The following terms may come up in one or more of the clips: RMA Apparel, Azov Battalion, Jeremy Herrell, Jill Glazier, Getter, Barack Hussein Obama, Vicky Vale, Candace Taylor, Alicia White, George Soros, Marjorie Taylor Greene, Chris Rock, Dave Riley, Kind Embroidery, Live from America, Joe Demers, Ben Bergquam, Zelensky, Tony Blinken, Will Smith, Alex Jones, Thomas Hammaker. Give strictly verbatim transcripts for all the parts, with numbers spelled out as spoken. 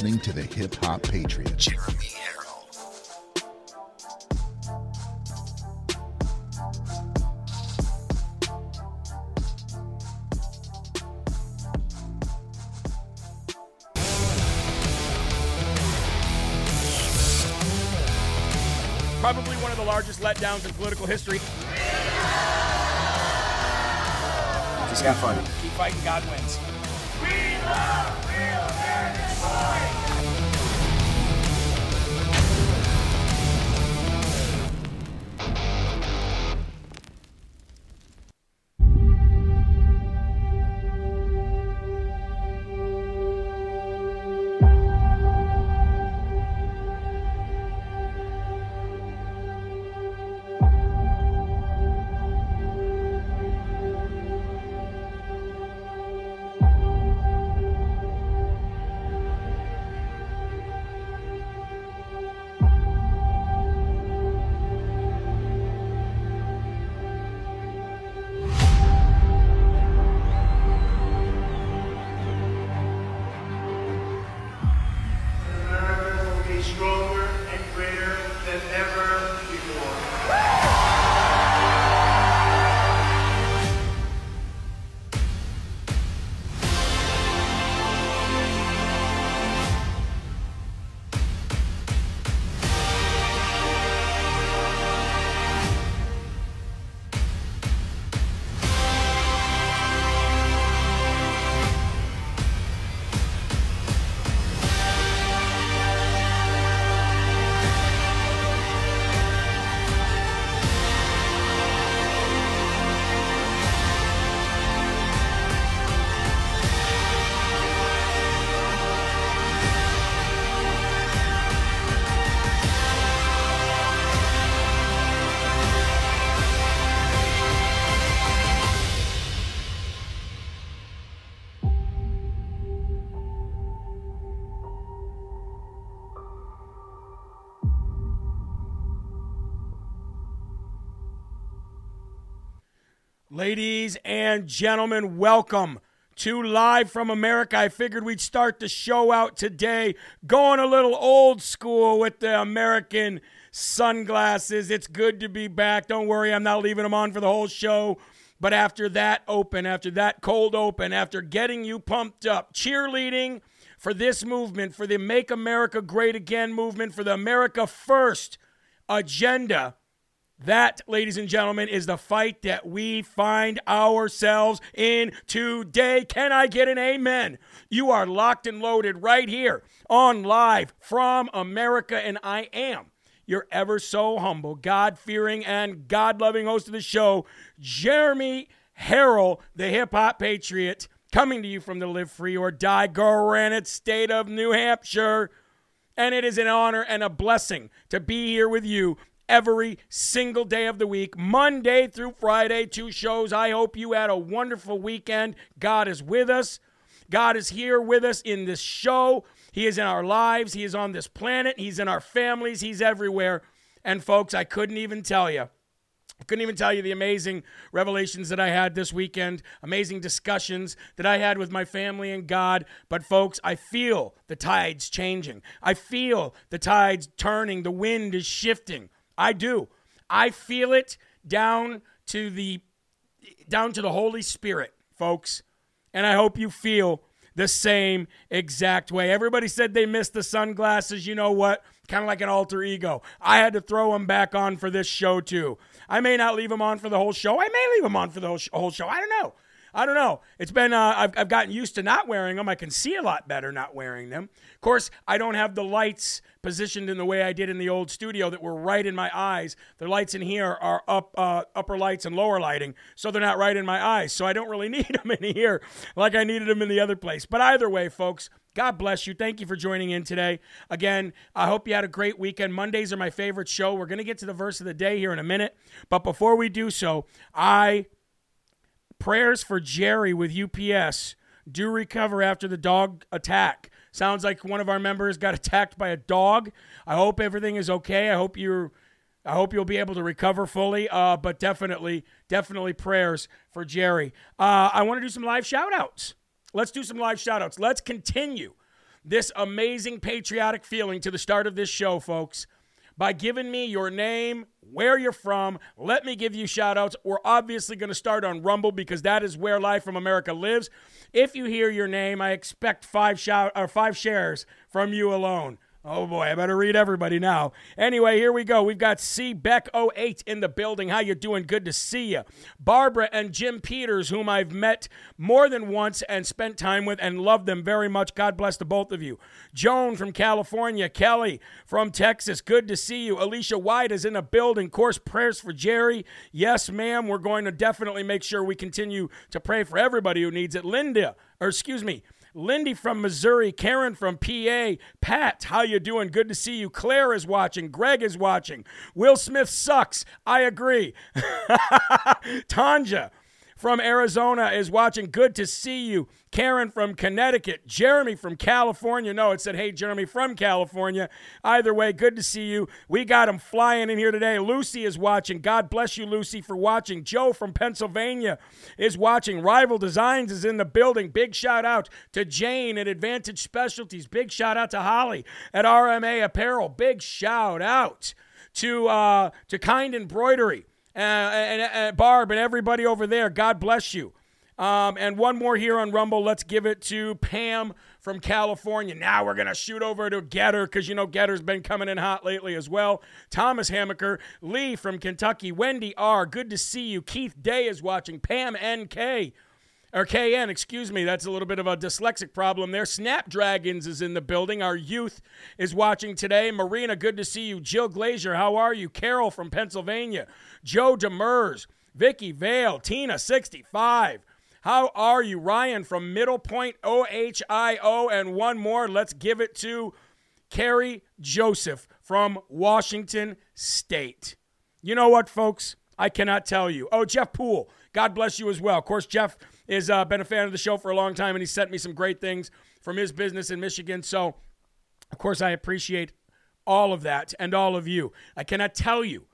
Listening to the hip-hop patriot, Jeremy Herrell. Probably one of the largest letdowns in political history. Just have fun. Keep fighting, God wins. We love real America! Ladies and gentlemen, welcome to Live from America. I figured we'd start the show out today going a little old school with the American sunglasses. It's good to be back. Don't worry, I'm not leaving them on for the whole show. But after that open, after that cold open, after getting you pumped up, cheerleading for this movement, for the Make America Great Again movement, for the America First agenda, that, ladies and gentlemen, is the fight that we find ourselves in today. Can I get an amen? You are locked and loaded right here on Live from America, and I am your ever so humble, God-fearing, and God-loving host of the show, Jeremy Herrell, the hip-hop patriot, coming to you from the Live Free or Die Granite State of New Hampshire, and it is an honor and a blessing to be here with you every single day of the week, Monday through Friday, two shows. I hope you had a wonderful weekend. God is with us. God is here with us in this show. He is in our lives. He is on this planet. He's in our families. He's everywhere. And folks, I couldn't even tell you. I couldn't even tell you the amazing revelations that I had this weekend, amazing discussions that I had with my family and God. But folks, I feel the tides changing. I feel the tides turning. The wind is shifting. I do. I feel it down to the down to the Holy Spirit, folks. And I hope you feel the same exact way. Everybody said they missed the sunglasses. You know what? Kind of like an alter ego. I had to throw them back on for this show, too. I may not leave them on for the whole show. I may leave them on for the whole, sh- whole show. I don't know. I don't know. It's been, uh, I've, I've gotten used to not wearing them. I can see a lot better not wearing them. Of course, I don't have the lights positioned in the way I did in the old studio that were right in my eyes. The lights in here are up, uh, upper lights and lower lighting, so they're not right in my eyes. So I don't really need them in here like I needed them in the other place. But either way, folks, God bless you. Thank you for joining in today. Again, I hope you had a great weekend. Mondays are my favorite show. We're going to get to the verse of the day here in a minute. But before we do so, I... prayers for Jerry with U P S. Do recover after the dog attack. Sounds like one of our members got attacked by a dog. I hope everything is okay. I hope you're, I hope you'll be able to recover fully. Uh, but definitely, definitely prayers for Jerry. Uh, I want to do some live shout-outs. Let's do some live shout-outs. Let's continue this amazing patriotic feeling to the start of this show, folks. By giving me your name, where you're from, let me give you shout-outs. We're obviously going to start on Rumble because that is where Live from America lives. If you hear your name, I expect five shout or five shares from you alone. Oh, boy, I better read everybody now. Anyway, here we go. We've got C. Beck oh eight in the building. How you doing? Good to see you. Barbara and Jim Peters, whom I've met more than once and spent time with and love them very much. God bless the both of you. Joan from California. Kelly from Texas. Good to see you. Alicia White is in the building. Of course, prayers for Jerry. Yes, ma'am. We're going to definitely make sure we continue to pray for everybody who needs it. Linda, or excuse me, Lindy from Missouri, Karen from P A, Pat, how you doing? Good to see you. Claire is watching. Greg is watching. Will Smith sucks. I agree. Tanja from Arizona is watching. Good to see you. Karen from Connecticut. Jeremy from California. No, it said, hey, Jeremy from California. Either way, good to see you. We got him flying in here today. Lucy is watching. God bless you, Lucy, for watching. Joe from Pennsylvania is watching. Rival Designs is in the building. Big shout out to Jane at Advantage Specialties. Big shout out to Holly at R M A Apparel. Big shout out to, uh, to Kind Embroidery. Uh, and, and Barb and everybody over there, God bless you. Um, and one more here on Rumble. Let's give it to Pam from California. Now we're going to shoot over to Getter because, you know, Getter's been coming in hot lately as well. Thomas Hammaker, Lee from Kentucky, Wendy R., good to see you. Keith Day is watching. Pam N K, or K N, excuse me. That's a little bit of a dyslexic problem there. Snapdragons is in the building. Our youth is watching today. Marina, good to see you. Jill Glazier, how are you? Carol from Pennsylvania. Joe Demers, Vicky Vale, Tina sixty-five. How are you? Ryan from Middle Point, O H I O. And one more. Let's give it to Carrie Joseph from Washington State. You know what, folks? I cannot tell you. Oh, Jeff Poole. God bless you as well. Of course, Jeff has uh, been a fan of the show for a long time, and he sent me some great things from his business in Michigan. So, of course, I appreciate all of that and all of you. I cannot tell you,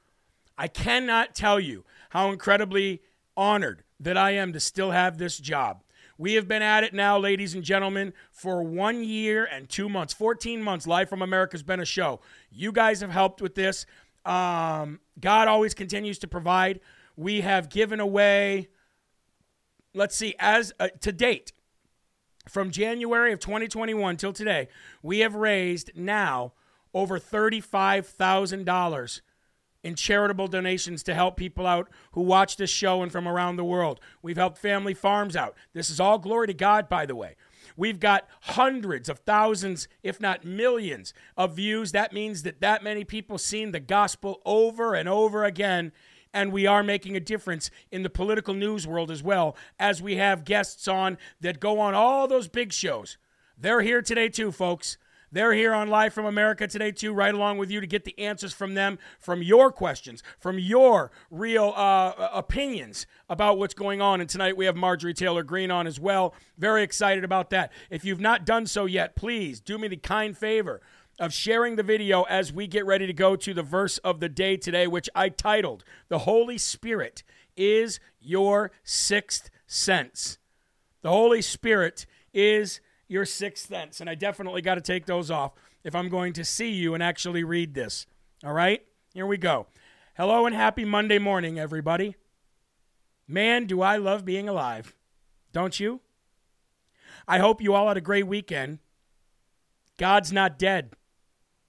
I cannot tell you how incredibly honored that I am to still have this job. We have been at it now, ladies and gentlemen, for one year and two months, fourteen months. Live from America has been a show. You guys have helped with this. Um, God always continues to provide. We have given away, let's see, as uh, to date, from January of twenty twenty-one till today, we have raised now over thirty-five thousand dollars in charitable donations to help people out who watch this show and from around the world. We've helped family farms out. This is all glory to God, by the way. We've got hundreds of thousands, if not millions, of views. That means that that many people seen the gospel over and over again, and we are making a difference in the political news world as well, as we have guests on that go on all those big shows. They're here today too, folks. They're here on Live from America today, too, right along with you to get the answers from them, from your questions, from your real uh, opinions about what's going on. And tonight we have Marjorie Taylor Greene on as well. Very excited about that. If you've not done so yet, please do me the kind favor of sharing the video as we get ready to go to the verse of the day today, which I titled, The Holy Spirit is Your Sixth Sense. The Holy Spirit is your sixth sense. And I definitely got to take those off if I'm going to see you and actually read this. All right? Here we go. Hello and happy Monday morning, everybody. Man, do I love being alive. Don't you? I hope you all had a great weekend. God's not dead.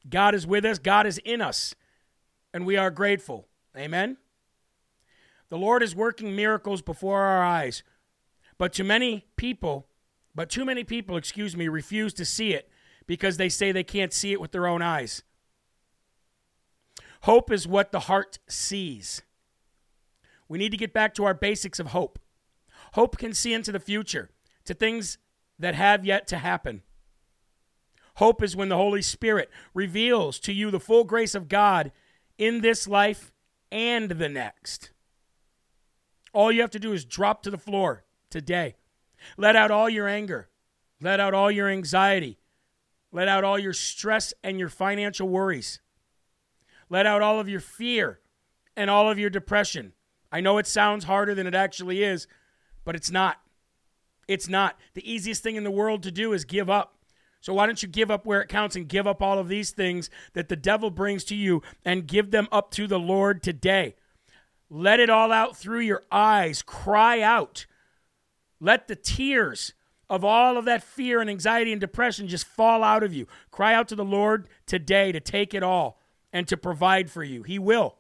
God is with us. God is in us. And we are grateful. Amen? The Lord is working miracles before our eyes. But too many people, but too many people, excuse me, refuse to see it because they say they can't see it with their own eyes. Hope is what the heart sees. We need to get back to our basics of hope. Hope can see into the future, to things that have yet to happen. Hope is when the Holy Spirit reveals to you the full grace of God in this life and the next. All you have to do is drop to the floor today. Let out all your anger. Let out all your anxiety. Let out all your stress and your financial worries. Let out all of your fear and all of your depression. I know it sounds harder than it actually is, but it's not. It's not. The easiest thing in the world to do is give up. So why don't you give up where it counts and give up all of these things that the devil brings to you and give them up to the Lord today. Let it all out through your eyes. Cry out. Let the tears of all of that fear and anxiety and depression just fall out of you. Cry out to the Lord today to take it all and to provide for you. He will.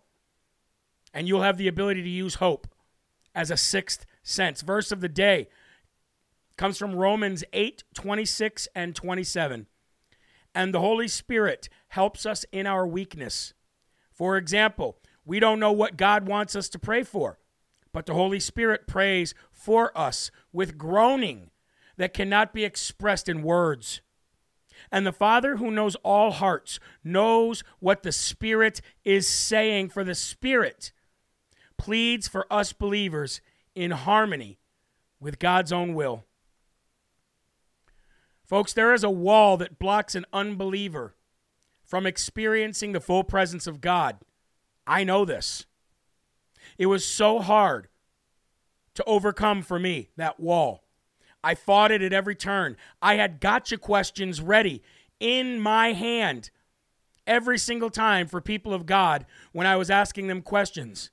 And you'll have the ability to use hope as a sixth sense. Verse of the day comes from Romans eight, twenty-six and twenty-seven. And the Holy Spirit helps us in our weakness. For example, we don't know what God wants us to pray for, but the Holy Spirit prays for us with groaning that cannot be expressed in words. And the Father who knows all hearts knows what the Spirit is saying, for the Spirit pleads for us believers in harmony with God's own will. Folks, there is a wall that blocks an unbeliever from experiencing the full presence of God. I know this. It was so hard to overcome for me, that wall. I fought it at every turn. I had gotcha questions ready in my hand every single time for people of God when I was asking them questions,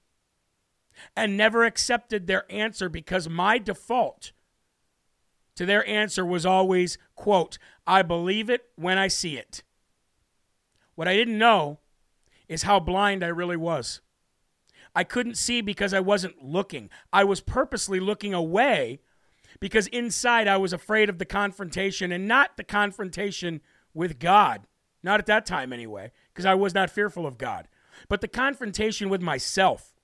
and never accepted their answer because my default to their answer was always, quote, I believe it when I see it. What I didn't know is how blind I really was. I couldn't see because I wasn't looking. I was purposely looking away because inside I was afraid of the confrontation, and not the confrontation with God. Not at that time anyway, because I was not fearful of God. But the confrontation with myself,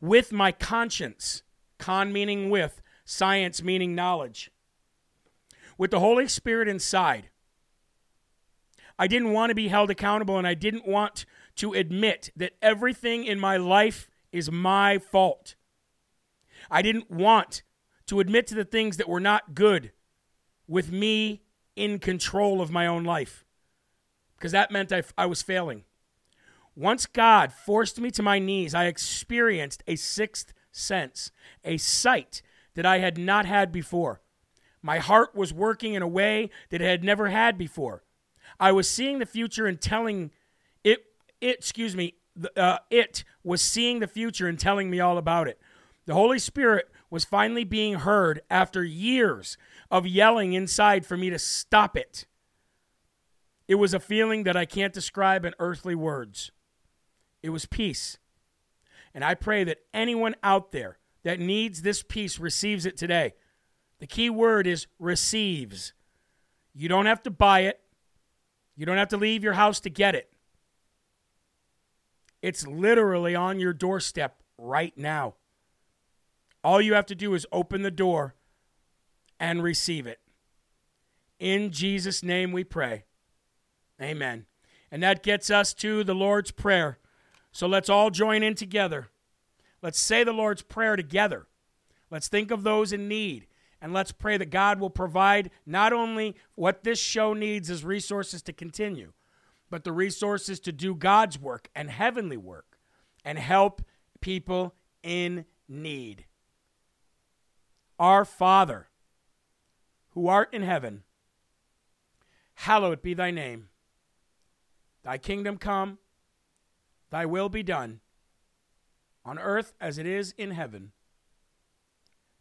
with my conscience, con meaning with, science meaning knowledge. With the Holy Spirit inside, I didn't want to be held accountable, and I didn't want to admit that everything in my life is my fault. I didn't want to admit to the things that were not good with me in control of my own life, because that meant I, I was failing. Once God forced me to my knees, I experienced a sixth sense, a sight that I had not had before. My heart was working in a way that it had never had before. I was seeing the future and telling it, it excuse me, uh, it was seeing the future and telling me all about it. The Holy Spirit was finally being heard after years of yelling inside for me to stop it. It was a feeling that I can't describe in earthly words. It was peace. And I pray that anyone out there that needs this peace receives it today. The key word is receives. You don't have to buy it. You don't have to leave your house to get it. It's literally on your doorstep right now. All you have to do is open the door and receive it. In Jesus' name we pray. Amen. And that gets us to the Lord's Prayer. So let's all join in together. Let's say the Lord's Prayer together. Let's think of those in need. And let's pray that God will provide not only what this show needs as resources to continue, but the resources to do God's work and heavenly work and help people in need. Our Father, who art in heaven, hallowed be thy name. Thy kingdom come, thy will be done, on earth as it is in heaven.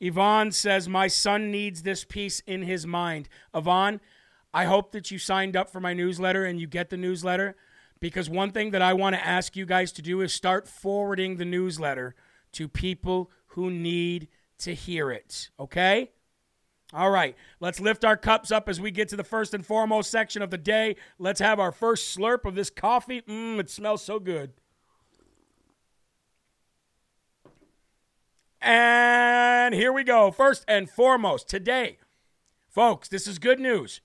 Yvonne says, my son needs this peace in his mind. Yvonne, I hope that you signed up for my newsletter and you get the newsletter, because one thing that I want to ask you guys to do is start forwarding the newsletter to people who need to hear it, okay? All right, let's lift our cups up as we get to the first and foremost section of the day. Let's have our first slurp of this coffee. Mmm, it smells so good. And here we go. First and foremost, today, folks, this is good news.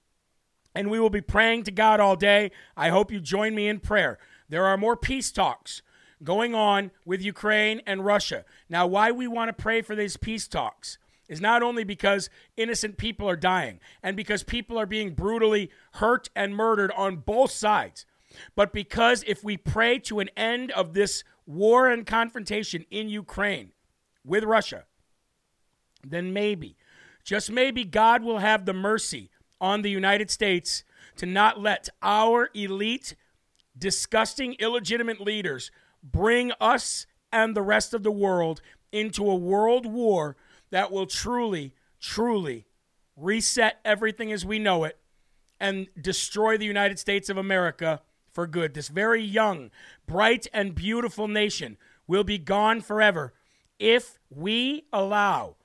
And we will be praying to God all day. I hope you join me in prayer. There are more peace talks going on with Ukraine and Russia. Now, why we want to pray for these peace talks is not only because innocent people are dying and because people are being brutally hurt and murdered on both sides, but because if we pray to an end of this war and confrontation in Ukraine with Russia, then maybe, just maybe, God will have the mercy on the United States to not let our elite, disgusting, illegitimate leaders bring us and the rest of the world into a world war that will truly, truly reset everything as we know it and destroy the United States of America for good. This very young, bright, and beautiful nation will be gone forever if we allow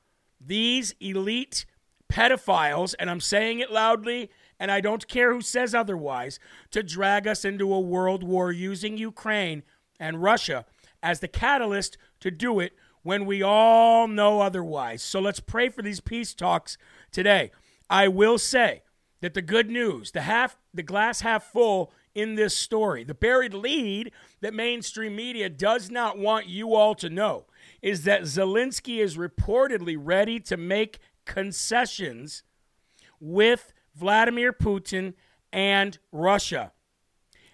these elite pedophiles, and I'm saying it loudly, and I don't care who says otherwise, to drag us into a world war using Ukraine and Russia as the catalyst to do it when we all know otherwise. So let's pray for these peace talks today. I will say that the good news, the half, the glass half full in this story, the buried lead that mainstream media does not want you all to know, is that Zelensky is reportedly ready to make concessions with Vladimir Putin and Russia.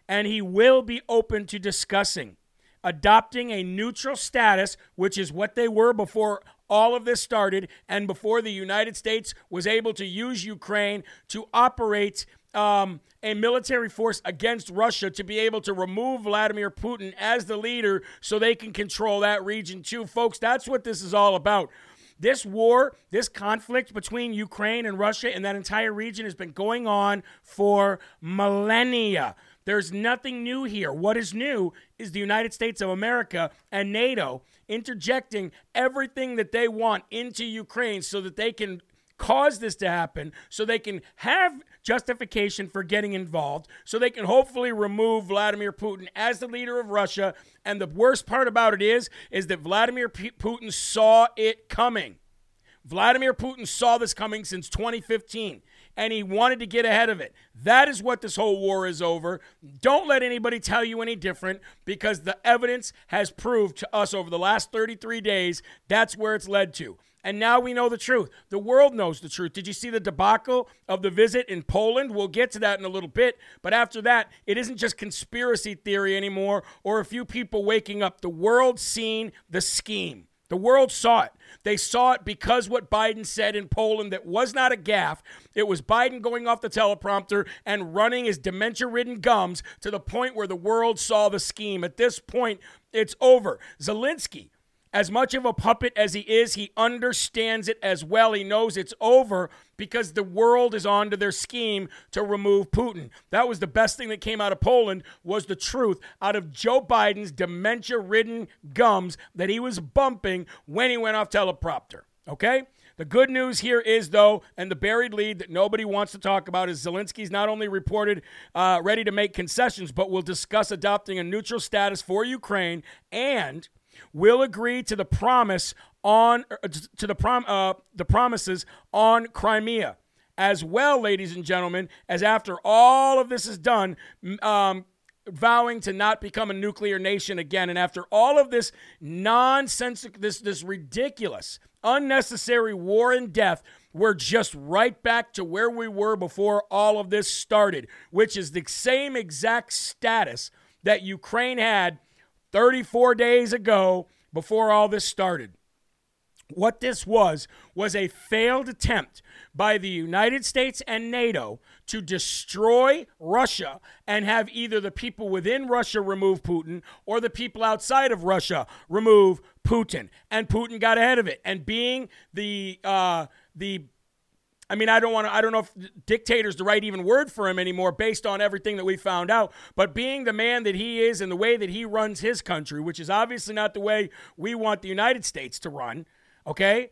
And he will be open to discussing adopting a neutral status, which is what they were before all of this started and before the United States was able to use Ukraine to operate Um, a military force against Russia to be able to remove Vladimir Putin as the leader so they can control that region too. Folks, that's what this is all about. This war, this conflict between Ukraine and Russia and that entire region has been going on for millennia. There's nothing new here. What is new is the United States of America and NATO interjecting everything that they want into Ukraine so that they can cause this to happen, so they can have justification for getting involved, so they can hopefully remove Vladimir Putin as the leader of Russia. And the worst part about it is, is that Vladimir P- Putin saw it coming. Vladimir Putin saw this coming since twenty fifteen, and he wanted to get ahead of it. That is what this whole war is over. Don't let anybody tell you any different, because the evidence has proved to us over the last thirty-three days that's where it's led to. And now we know the truth. The world knows the truth. Did you see the debacle of the visit in Poland? We'll get to that in a little bit. But after that, it isn't just conspiracy theory anymore or a few people waking up. The world's seen the scheme. The world saw it. They saw it because what Biden said in Poland that was not a gaffe. It was Biden going off the teleprompter and running his dementia-ridden gums to the point where the world saw the scheme. At this point, it's over. Zelensky, As much of a puppet as he is, he understands it as well. He knows it's over because the world is onto their scheme to remove Putin. That was the best thing that came out of Poland, was the truth out of Joe Biden's dementia-ridden gums that he was bumping when he went off teleprompter, okay? The good news here is, though, and the buried lead that nobody wants to talk about, is Zelensky's not only reported uh, ready to make concessions, but will discuss adopting a neutral status for Ukraine and will agree to the promise on uh, to the prom uh, the promises on Crimea, as well, ladies and gentlemen, as after all of this is done, um, vowing to not become a nuclear nation again, and after all of this nonsensical, this this ridiculous, unnecessary war and death, we're just right back to where we were before all of this started, which is the same exact status that Ukraine had thirty-four days ago before all this started. What this was, was a failed attempt by the United States and NATO to destroy Russia and have either the people within Russia remove Putin or the people outside of Russia remove Putin. And Putin got ahead of it. And being the, uh, the, I mean, I don't want to, I don't know if dictator's the right even word for him anymore based on everything that we found out, but being the man that he is and the way that he runs his country, which is obviously not the way we want the United States to run, okay,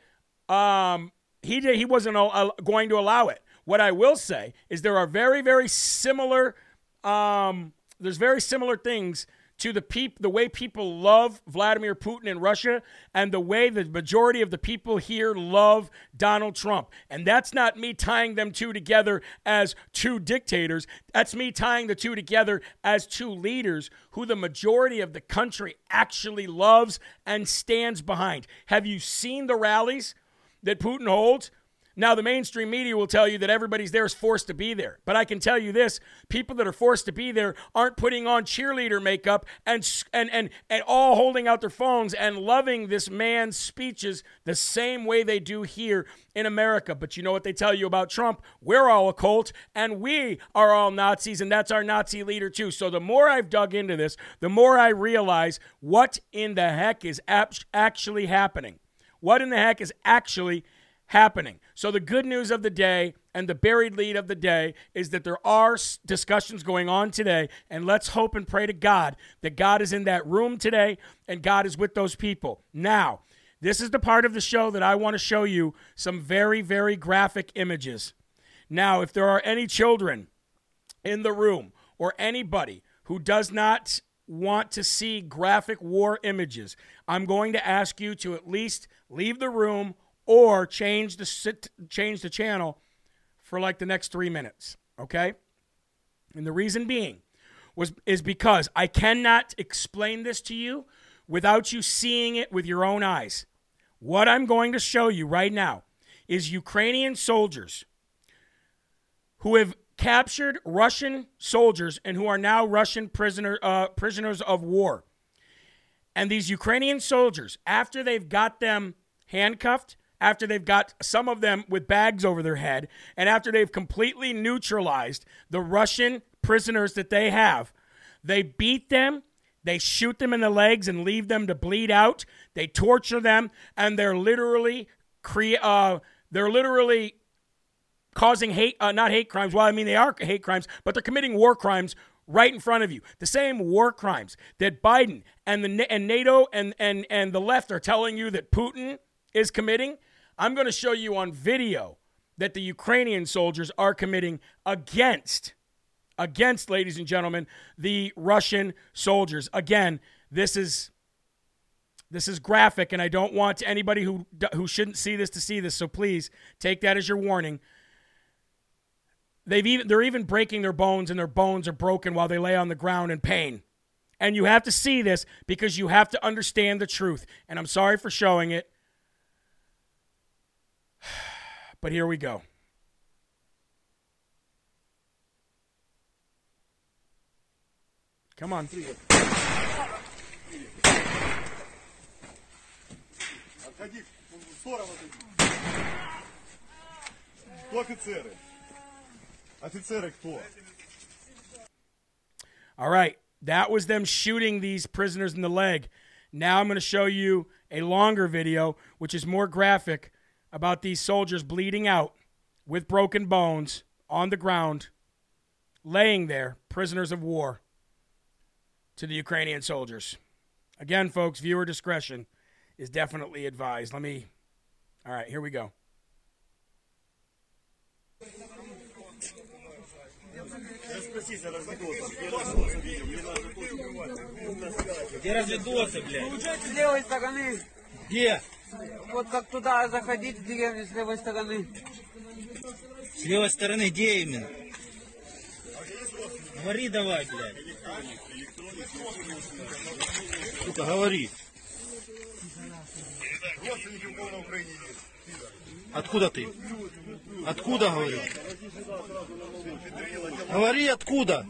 um, he did, he wasn't al- going to allow it. What I will say is there are very, very similar, um, there's very similar things to the peop- the way people love Vladimir Putin in Russia and the way the majority of the people here love Donald Trump. And that's not me tying them two together as two dictators. That's me tying the two together as two leaders who the majority of the country actually loves and stands behind. Have you seen the rallies that Putin holds? Now, the mainstream media will tell you that everybody's there is forced to be there. But I can tell you this, people that are forced to be there aren't putting on cheerleader makeup and and and, and all holding out their phones and loving this man's speeches the same way they do here in America. But you know what they tell you about Trump? We're all a cult, and we are all Nazis, and that's our Nazi leader too. So the more I've dug into this, the more I realize what in the heck is actually happening. What in the heck is actually happening? happening. So the good news of the day and the buried lead of the day is that there are discussions going on today, and let's hope and pray to God that God is in that room today and God is with those people. Now, this is the part of the show that I want to show you some very, very graphic images. Now, if there are any children in the room or anybody who does not want to see graphic war images, I'm going to ask you to at least leave the room or change the sit, change the channel for like the next three minutes, okay? And the reason being was is because I cannot explain this to you without you seeing it with your own eyes. What I'm going to show you right now is Ukrainian soldiers who have captured Russian soldiers and who are now Russian prisoner uh, prisoners of war. And these Ukrainian soldiers, after they've got them handcuffed, after they've got some of them with bags over their head, and after they've completely neutralized the Russian prisoners that they have, they beat them, they shoot them in the legs and leave them to bleed out, they torture them, and they're literally cre- uh, they're literally causing hate, uh, not hate crimes, well, I mean, they are hate crimes, but they're committing war crimes right in front of you. The same war crimes that Biden and the and NATO and, and, and the left are telling you that Putin is committing, I'm going to show you on video that the Ukrainian soldiers are committing against, against, ladies and gentlemen, the Russian soldiers. Again, this is this is graphic, and I don't want anybody who who shouldn't see this to see this. So please take that as your warning. They've even they're even breaking their bones, and their bones are broken while they lay on the ground in pain. And you have to see this because you have to understand the truth. And I'm sorry for showing it, but here we go. Come on. All right. That was them shooting these prisoners in the leg. Now I'm going to show you a longer video, which is more graphic, about these soldiers bleeding out with broken bones on the ground, laying there, prisoners of war, to the Ukrainian soldiers. Again, folks, viewer discretion is definitely advised. Let me, all right, here we go. Где разведосы, блядь? Ну что ты делаешь с стороны? Где? Вот как туда заходить в деревню с левой стороны. С левой стороны где именно? Говори давай, блядь. Сука, говори. Откуда ты? Откуда, говорю? Говори, откуда?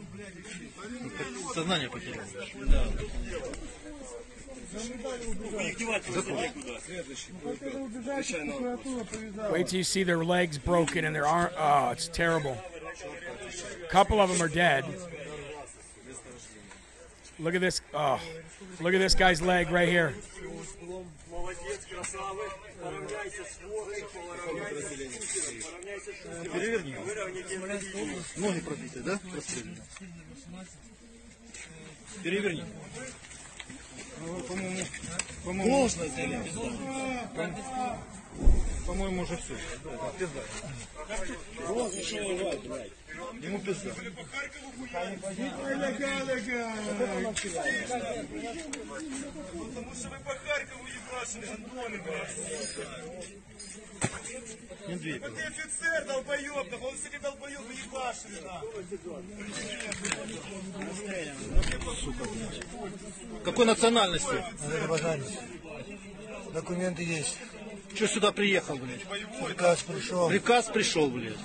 Сознание потерял. Да. Wait till you see their legs broken and their arm. Oh, it's terrible. A couple of them are dead. Look at this. Oh, look at this guy's leg right here. Переверни. По-моему, по-моему, по-моему, уже все. Пизда. Ему пизда. Потому что вы по Харькову ебашили гандоны, блядь. Вот ты офицер, долбоеб, да, он себе долбоеб ебашили, да. Сука, блядь. Какой национальности? Азербайджанец. Документы есть. Че сюда приехал, блядь? Приказ пришел. Приказ пришел, блядь.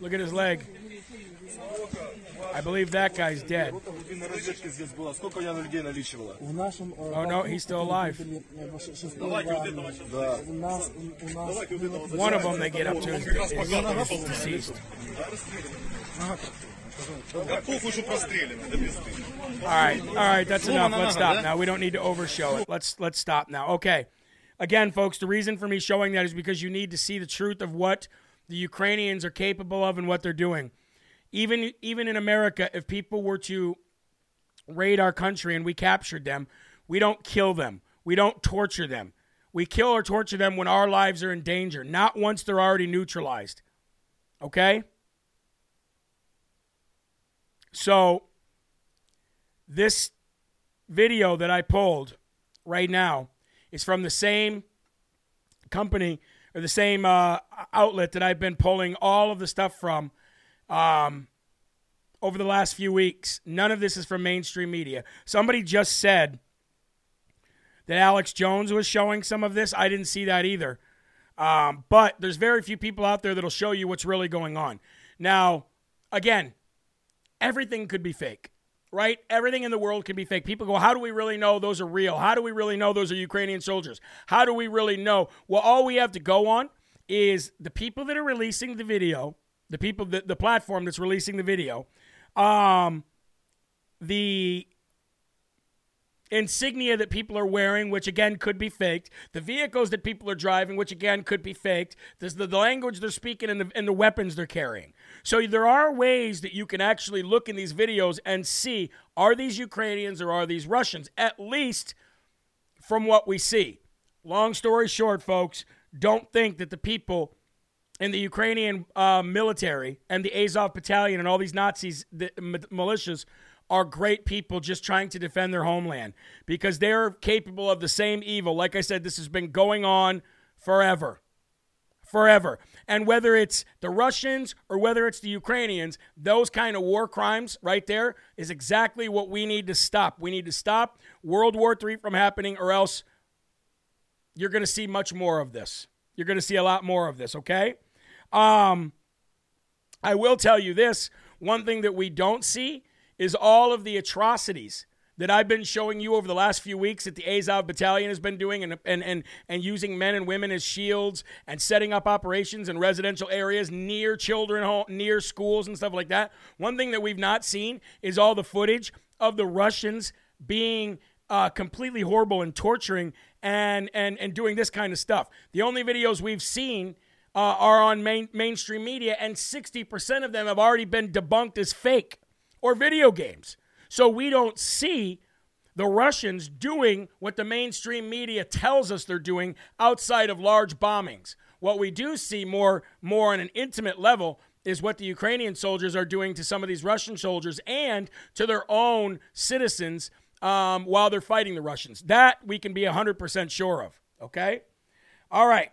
Look at his leg. I believe that guy's dead. Oh no, he's still alive. One of them they get up to is, is, is deceased. Alright, alright, that's enough. Let's stop now. We don't need to overshow it. Let's let's stop now. Okay. Again, folks, the reason for me showing that is because you need to see the truth of what the Ukrainians are capable of and what they're doing. Even even in America, if people were to raid our country and we captured them, we don't kill them. We don't torture them. We kill or torture them when our lives are in danger, not once they're already neutralized. Okay? So this video that I pulled right now is from the same company or the same uh, outlet that I've been pulling all of the stuff from um, over the last few weeks. None of this is from mainstream media. Somebody just said that Alex Jones was showing some of this. I didn't see that either. Um, but there's very few people out there that'll show you what's really going on. Now, again, everything could be fake, right? Everything in the world can be fake. People go, how do we really know those are real? How do we really know those are Ukrainian soldiers? How do we really know? Well, all we have to go on is the people that are releasing the video, the people, that, the platform that's releasing the video, um, the insignia that people are wearing, which again could be faked, the vehicles that people are driving, which again could be faked, there's the language they're speaking and the, and the weapons they're carrying. So there are ways that you can actually look in these videos and see, are these Ukrainians or are these Russians, at least from what we see. Long story short, folks, don't think that the people in the Ukrainian uh, military and the Azov Battalion and all these Nazis, the m- militias, are great people just trying to defend their homeland, because they're capable of the same evil. Like I said, this has been going on forever, forever. And whether it's the Russians or whether it's the Ukrainians, those kind of war crimes right there is exactly what we need to stop. We need to stop World War Three from happening, or else you're going to see much more of this. You're going to see a lot more of this, okay? Um, I will tell you this. One thing that we don't see is all of the atrocities that I've been showing you over the last few weeks that the Azov Battalion has been doing and, and, and, and using men and women as shields and setting up operations in residential areas near children, home, near schools and stuff like that. One thing that we've not seen is all the footage of the Russians being uh, completely horrible and torturing and, and, and doing this kind of stuff. The only videos we've seen uh, are on main, mainstream media, and sixty percent of them have already been debunked as fake or video games. So we don't see the Russians doing what the mainstream media tells us they're doing outside of large bombings. What we do see more, more on an intimate level is what the Ukrainian soldiers are doing to some of these Russian soldiers and to their own citizens um, while they're fighting the Russians. That we can be one hundred percent sure of, okay? All right,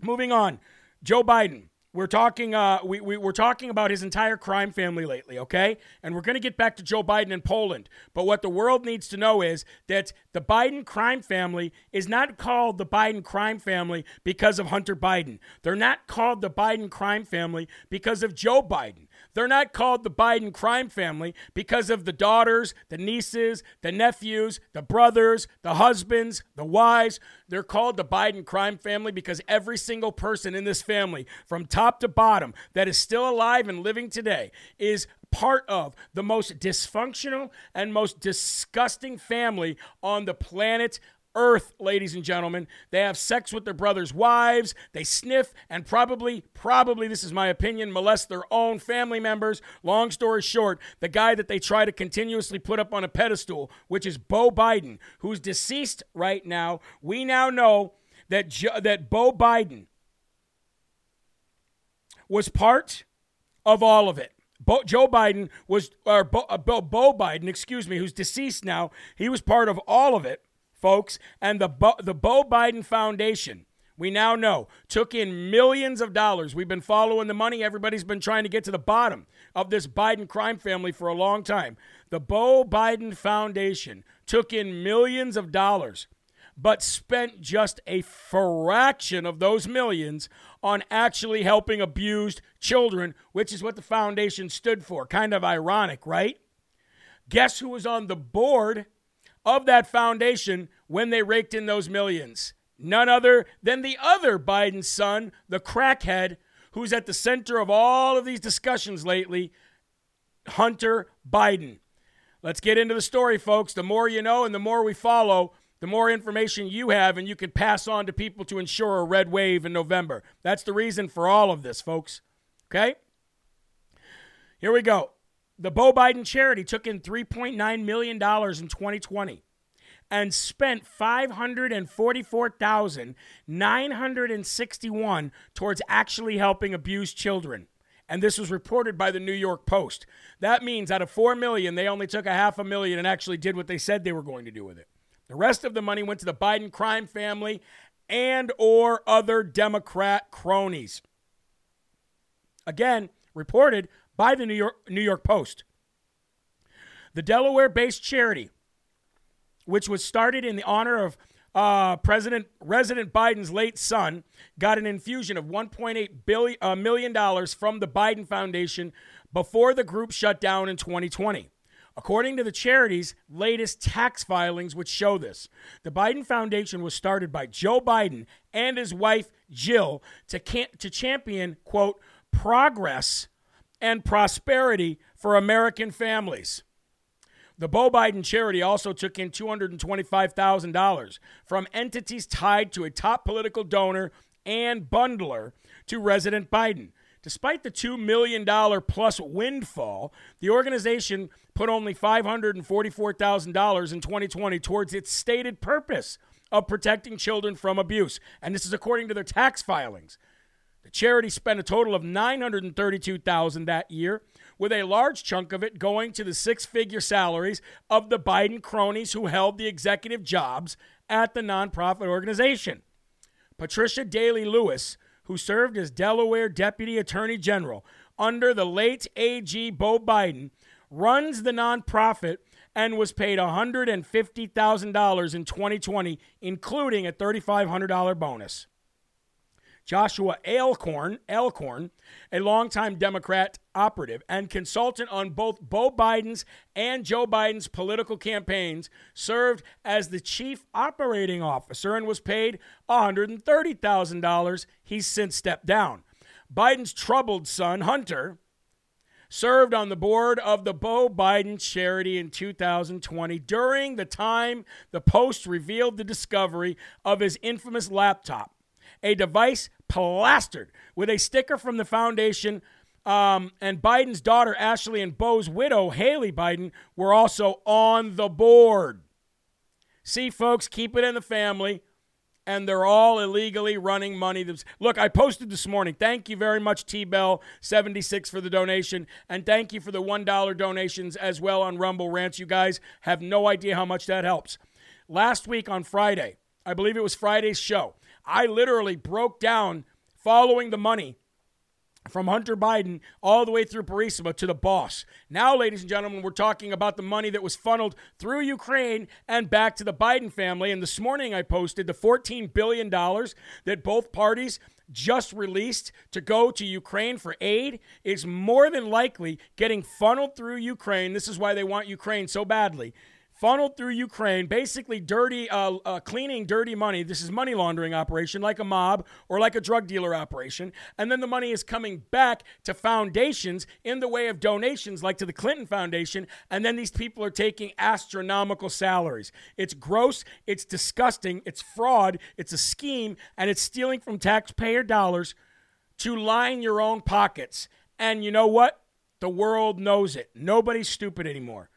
moving on. Joe Biden. We're talking uh, we, we, we're talking about his entire crime family lately, okay? And we're going to get back to Joe Biden and Poland. But what the world needs to know is that the Biden crime family is not called the Biden crime family because of Hunter Biden. They're not called the Biden crime family because of Joe Biden. They're not called the Biden crime family because of the daughters, the nieces, the nephews, the brothers, the husbands, the wives. They're called the Biden crime family because every single person in this family, from top to bottom, that is still alive and living today is part of the most dysfunctional and most disgusting family on the planet Earth, ladies and gentlemen. They have sex with their brothers' wives. They sniff and probably, probably, this is my opinion, molest their own family members. Long story short, the guy that they try to continuously put up on a pedestal, which is Beau Biden, who's deceased right now. We now know that, jo- that Beau Biden was part of all of it. Bo- Joe Biden was, or Bo, uh, Bo, Bo Biden, excuse me, who's deceased now. He was part of all of it, folks. And the Bo, the Beau Biden Foundation, we now know, took in millions of dollars. We've been following the money. Everybody's been trying to get to the bottom of this Biden crime family for a long time. The Beau Biden Foundation took in millions of dollars, but spent just a fraction of those millions on actually helping abused children, which is what the foundation stood for. Kind of ironic, right? Guess who was on the board of that foundation when they raked in those millions? None other than the other Biden son, the crackhead, who's at the center of all of these discussions lately, Hunter Biden. Let's get into the story, folks. The more you know and the more we follow, the more information you have and you can pass on to people to ensure a red wave in November. That's the reason for all of this, folks. Okay? Here we go. The Beau Biden charity took in three point nine million dollars in twenty twenty and spent five hundred forty-four thousand nine hundred sixty-one dollars towards actually helping abused children. And this was reported by the New York Post. That means out of four million dollars, they only took a half a million and actually did what they said they were going to do with it. The rest of the money went to the Biden crime family and or other Democrat cronies. Again, reported by the New York, New York Post. The Delaware-based charity, which was started in the honor of uh, President President Biden's late son, got an infusion of one point eight billion dollars uh, million dollars from the Biden Foundation before the group shut down in twenty twenty. According to the charity's latest tax filings, which show this, the Biden Foundation was started by Joe Biden and his wife, Jill, to can- to champion, quote, progress and prosperity for American families. The Beau Biden charity also took in two hundred twenty-five thousand dollars from entities tied to a top political donor and bundler to resident Biden. Despite the two million dollars plus windfall, the organization put only five hundred forty-four thousand dollars in twenty twenty towards its stated purpose of protecting children from abuse. And this is according to their tax filings. The charity spent a total of nine hundred thirty-two thousand dollars that year, with a large chunk of it going to the six-figure salaries of the Biden cronies who held the executive jobs at the nonprofit organization. Patricia Daly Lewis, who served as Delaware Deputy Attorney General under the late A G Beau Biden, runs the nonprofit and was paid one hundred fifty thousand dollars in twenty twenty, including a three thousand five hundred dollars bonus. Joshua Alcorn, Alcorn, a longtime Democrat operative and consultant on both Beau Biden's and Joe Biden's political campaigns, served as the chief operating officer and was paid one hundred thirty thousand dollars. He's since stepped down. Biden's troubled son, Hunter, served on the board of the Beau Biden charity in two thousand twenty during the time the Post revealed the discovery of his infamous laptop, a device plastered with a sticker from the foundation, um, and Biden's daughter, Ashley, and Beau's widow, Haley Biden, were also on the board. See, folks, keep it in the family, and they're all illegally running money. Look, I posted this morning. Thank you very much, T Bell seventy-six, for the donation. And thank you for the one dollar donations as well on Rumble Rants. You guys have no idea how much that helps. Last week on Friday, I believe it was Friday's show, I literally broke down following the money from Hunter Biden all the way through Burisma to the boss. Now, ladies and gentlemen, we're talking about the money that was funneled through Ukraine and back to the Biden family. And this morning I posted the fourteen billion dollars that both parties just released to go to Ukraine for aid is more than likely getting funneled through Ukraine. This is why they want Ukraine so badly. Funneled through Ukraine, basically dirty, uh, uh, cleaning dirty money. This is money laundering operation, like a mob or like a drug dealer operation. And then the money is coming back to foundations in the way of donations, like to the Clinton Foundation. And then these people are taking astronomical salaries. It's gross. It's disgusting. It's fraud. It's a scheme. And it's stealing from taxpayer dollars to line your own pockets. And you know what? The world knows it. Nobody's stupid anymore.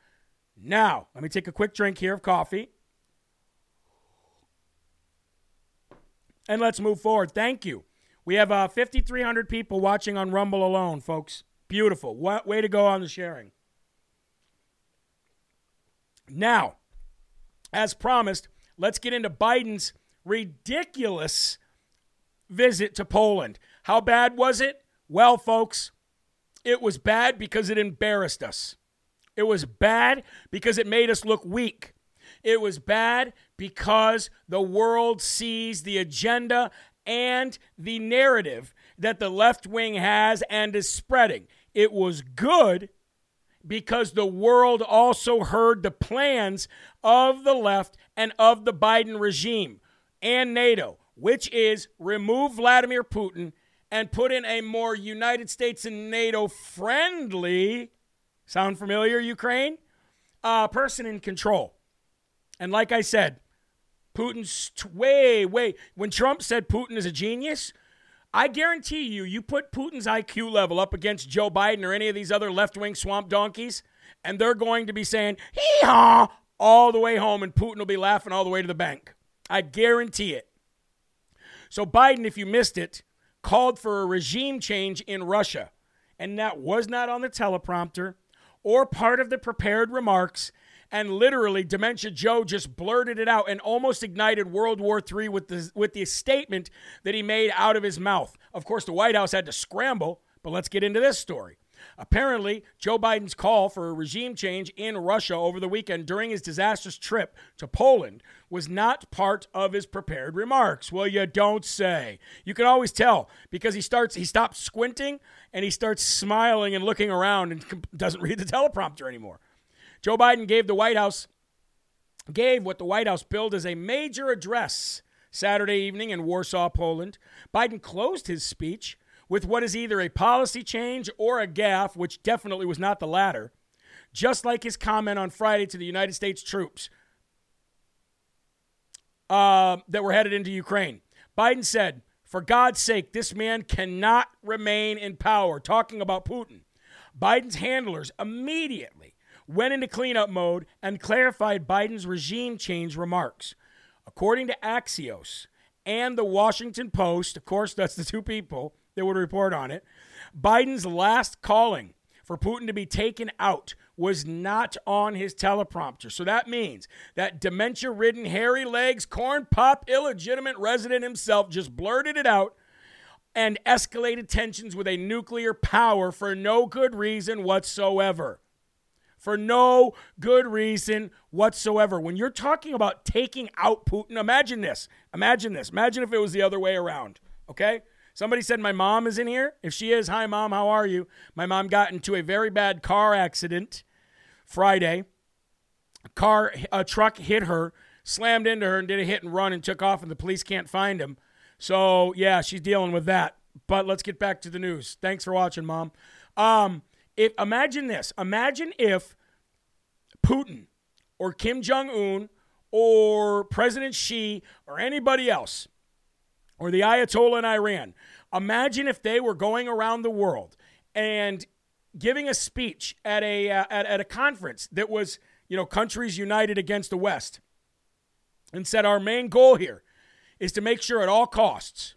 Now, let me take a quick drink here of coffee. And let's move forward. Thank you. We have uh, fifty-three hundred people watching on Rumble alone, folks. Beautiful. What way to go on the sharing. Now, as promised, let's get into Biden's ridiculous visit to Poland. How bad was it? Well, folks, it was bad because it embarrassed us. It was bad because it made us look weak. It was bad because the world sees the agenda and the narrative that the left wing has and is spreading. It was good because the world also heard the plans of the left and of the Biden regime and NATO, which is remove Vladimir Putin and put in a more United States and NATO friendly, sound familiar, Ukraine? Uh, person in control. And like I said, Putin's t- way, way. When Trump said Putin is a genius, I guarantee you, you put Putin's I Q level up against Joe Biden or any of these other left-wing swamp donkeys, and they're going to be saying, hee-haw, all the way home, and Putin will be laughing all the way to the bank. I guarantee it. So Biden, if you missed it, called for a regime change in Russia, and that was not on the teleprompter or part of the prepared remarks, and literally Dementia Joe just blurted it out and almost ignited World War Three with the, with the statement that he made out of his mouth. Of course, the White House had to scramble, but let's get into this story. Apparently, Joe Biden's call for a regime change in Russia over the weekend during his disastrous trip to Poland was not part of his prepared remarks. Well, you don't say. You can always tell because he starts, he stops squinting and he starts smiling and looking around and doesn't read the teleprompter anymore. Joe Biden gave the White House, gave what the White House billed as a major address Saturday evening in Warsaw, Poland. Biden closed his speech with what is either a policy change or a gaffe, which definitely was not the latter, just like his comment on Friday to the United States troops uh, that were headed into Ukraine. Biden said, "For God's sake, this man cannot remain in power," talking about Putin. Biden's handlers immediately went into cleanup mode and clarified Biden's regime change remarks. According to Axios and the Washington Post, of course, that's the two people that would report on it, Biden's last calling for Putin to be taken out was not on his teleprompter. So that means that dementia-ridden, hairy legs, corn pop, illegitimate resident himself just blurted it out and escalated tensions with a nuclear power for no good reason whatsoever. For no good reason whatsoever. When you're talking about taking out Putin, imagine this. Imagine this. Imagine if it was the other way around, okay? Somebody said my mom is in here. If she is, hi, Mom, how are you? My mom got into a very bad car accident Friday. A, car, a truck hit her, slammed into her, and did a hit and run and took off, and the police can't find him. So, yeah, she's dealing with that. But let's get back to the news. Thanks for watching, Mom. Um, if imagine this. Imagine if Putin or Kim Jong-un or President Xi or anybody else or the Ayatollah in Iran, imagine if they were going around the world and giving a speech at a uh, at, at a conference that was, you know, countries united against the West, and said our main goal here is to make sure at all costs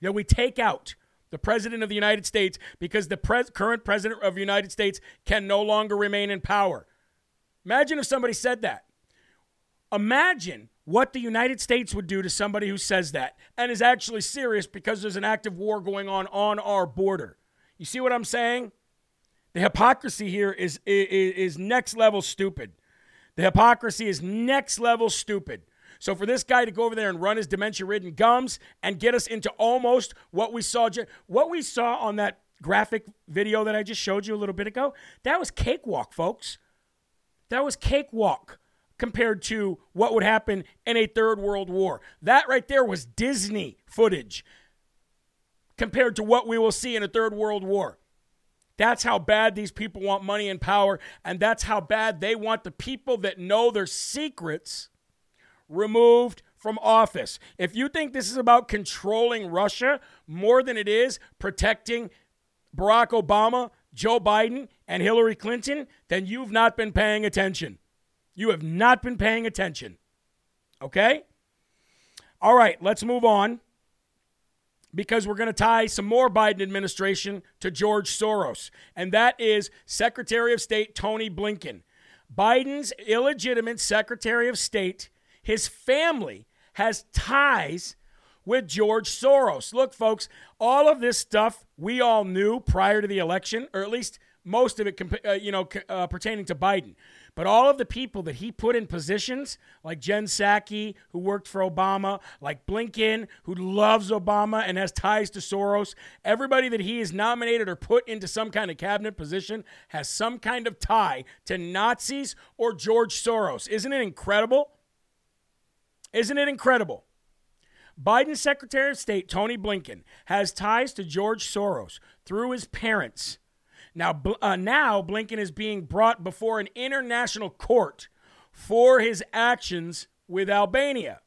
that we take out the president of the United States because the pres- current president of the United States can no longer remain in power. Imagine if somebody said that. Imagine what the United States would do to somebody who says that and is actually serious because there's an active war going on on our border. You see what I'm saying? The hypocrisy here is, is, is next level stupid. The hypocrisy is next level stupid. So for this guy to go over there and run his dementia-ridden gums and get us into almost what we saw, what we saw on that graphic video that I just showed you a little bit ago, that was cakewalk, folks. That was cakewalk compared to what would happen in a third world war. That right there was Disney footage compared to what we will see in a third world war. That's how bad these people want money and power, and that's how bad they want the people that know their secrets removed from office. If you think this is about controlling Russia more than it is protecting Barack Obama, Joe Biden, and Hillary Clinton, then you've not been paying attention. You have not been paying attention. Okay? All right, let's move on because we're going to tie some more Biden administration to George Soros, and that is Secretary of State Tony Blinken. Biden's illegitimate Secretary of State. His family has ties with George Soros. Look, folks, all of this stuff we all knew prior to the election, or at least most of it, uh, you know, uh, pertaining to Biden. But all of the people that he put in positions, like Jen Psaki, who worked for Obama, like Blinken, who loves Obama and has ties to Soros, everybody that he has nominated or put into some kind of cabinet position has some kind of tie to Nazis or George Soros. Isn't it incredible? Isn't it incredible? Biden's Secretary of State, Tony Blinken, has ties to George Soros through his parents. Now, uh, now Blinken is being brought before an international court for his actions with Albania.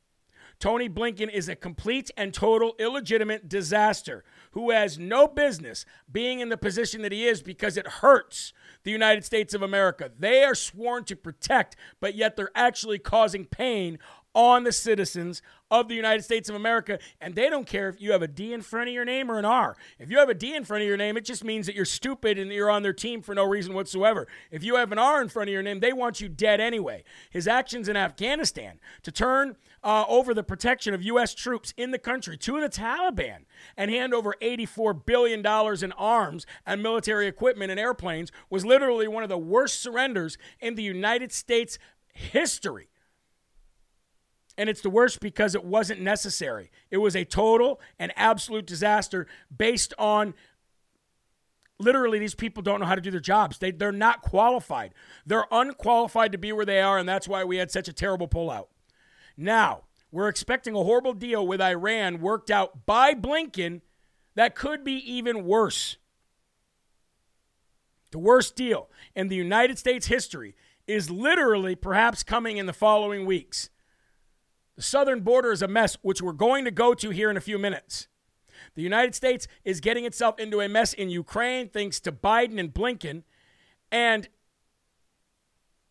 Tony Blinken is a complete and total illegitimate disaster who has no business being in the position that he is because it hurts the United States of America. They are sworn to protect, but yet they're actually causing pain on the citizens of the United States of America, and they don't care if you have a D in front of your name or an R. If you have a D in front of your name, it just means that you're stupid and you're on their team for no reason whatsoever. If you have an R in front of your name, they want you dead anyway. His actions in Afghanistan to turn uh, over the protection of U S troops in the country to the Taliban and hand over eighty-four billion dollars in arms and military equipment and airplanes was literally one of the worst surrenders in the United States history. And it's the worst because it wasn't necessary. It was a total and absolute disaster based on literally these people don't know how to do their jobs. They, they're not qualified. They're unqualified to be where they are, and that's why we had such a terrible pullout. Now, we're expecting a horrible deal with Iran worked out by Blinken that could be even worse. The worst deal in the United States history is literally perhaps coming in the following weeks. The southern border is a mess, which we're going to go to here in a few minutes. The United States is getting itself into a mess in Ukraine thanks to Biden and Blinken. And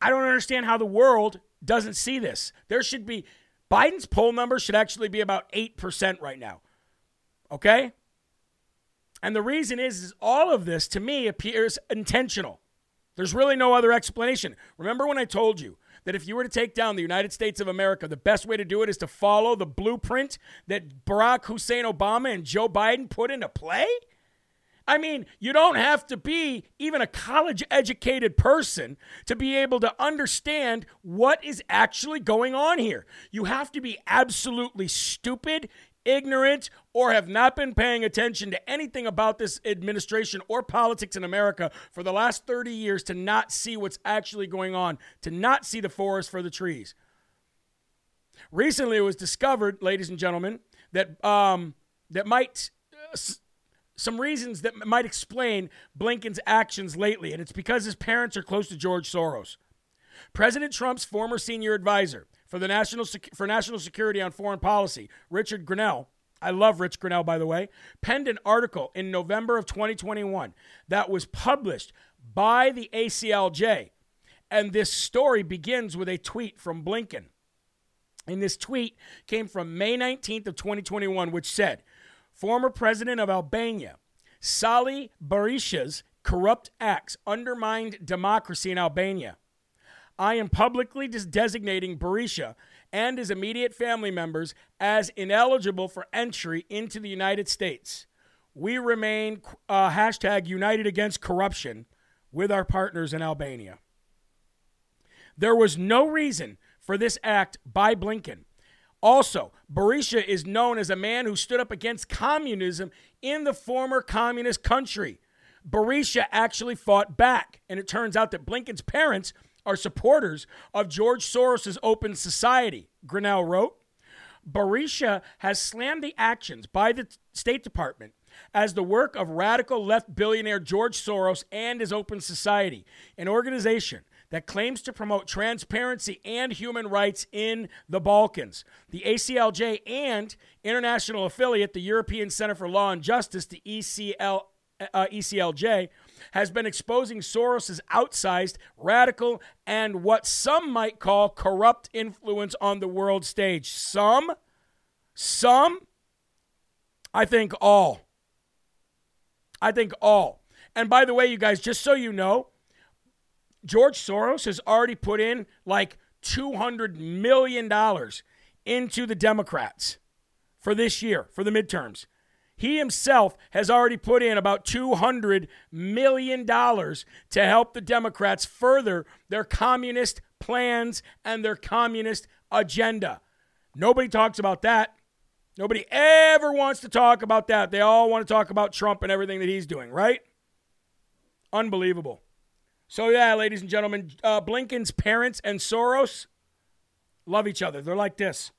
I don't understand how the world doesn't see this. There should be, Biden's poll number should actually be about eight percent right now. Okay? And the reason is, is all of this to me appears intentional. There's really no other explanation. Remember when I told you that if you were to take down the United States of America, the best way to do it is to follow the blueprint that Barack Hussein Obama and Joe Biden put into play? I mean, you don't have to be even a college-educated person to be able to understand what is actually going on here. You have to be absolutely stupid, ignorant, or have not been paying attention to anything about this administration or politics in America for the last thirty years to not see what's actually going on, to not see the forest for the trees. Recently, it was discovered, ladies and gentlemen, that um, that might... Uh, s- Some reasons that might explain Blinken's actions lately, and it's because his parents are close to George Soros. President Trump's former senior advisor for the national Sec- for national security on foreign policy, Richard Grenell, I love Rich Grenell, by the way, penned an article in November of twenty twenty-one that was published by the A C L J, and this story begins with a tweet from Blinken. And this tweet came from May nineteenth of twenty twenty-one, which said, "Former president of Albania, Sali Berisha's corrupt acts undermined democracy in Albania. I am publicly designating Berisha and his immediate family members as ineligible for entry into the United States. We remain uh, hashtag united against corruption with our partners in Albania." There was no reason for this act by Blinken. Also, Berisha is known as a man who stood up against communism in the former communist country. Berisha actually fought back, and it turns out that Blinken's parents are supporters of George Soros' Open Society, Grenell wrote. Berisha has slammed the actions by the State Department as the work of radical left billionaire George Soros and his Open Society, an organization that claims to promote transparency and human rights in the Balkans. The A C L J and international affiliate, the European Center for Law and Justice, the E C L, uh, E C L J, has been exposing Soros' outsized, radical, and what some might call corrupt influence on the world stage. Some, some, I think all. I think all. And by the way, you guys, just so you know, George Soros has already put in like two hundred million dollars into the Democrats for this year, for the midterms. He himself has already put in about two hundred million dollars to help the Democrats further their communist plans and their communist agenda. Nobody talks about that. Nobody ever wants to talk about that. They all want to talk about Trump and everything that he's doing, right? Unbelievable. So, yeah, ladies and gentlemen, uh, Blinken's parents and Soros love each other. They're like this.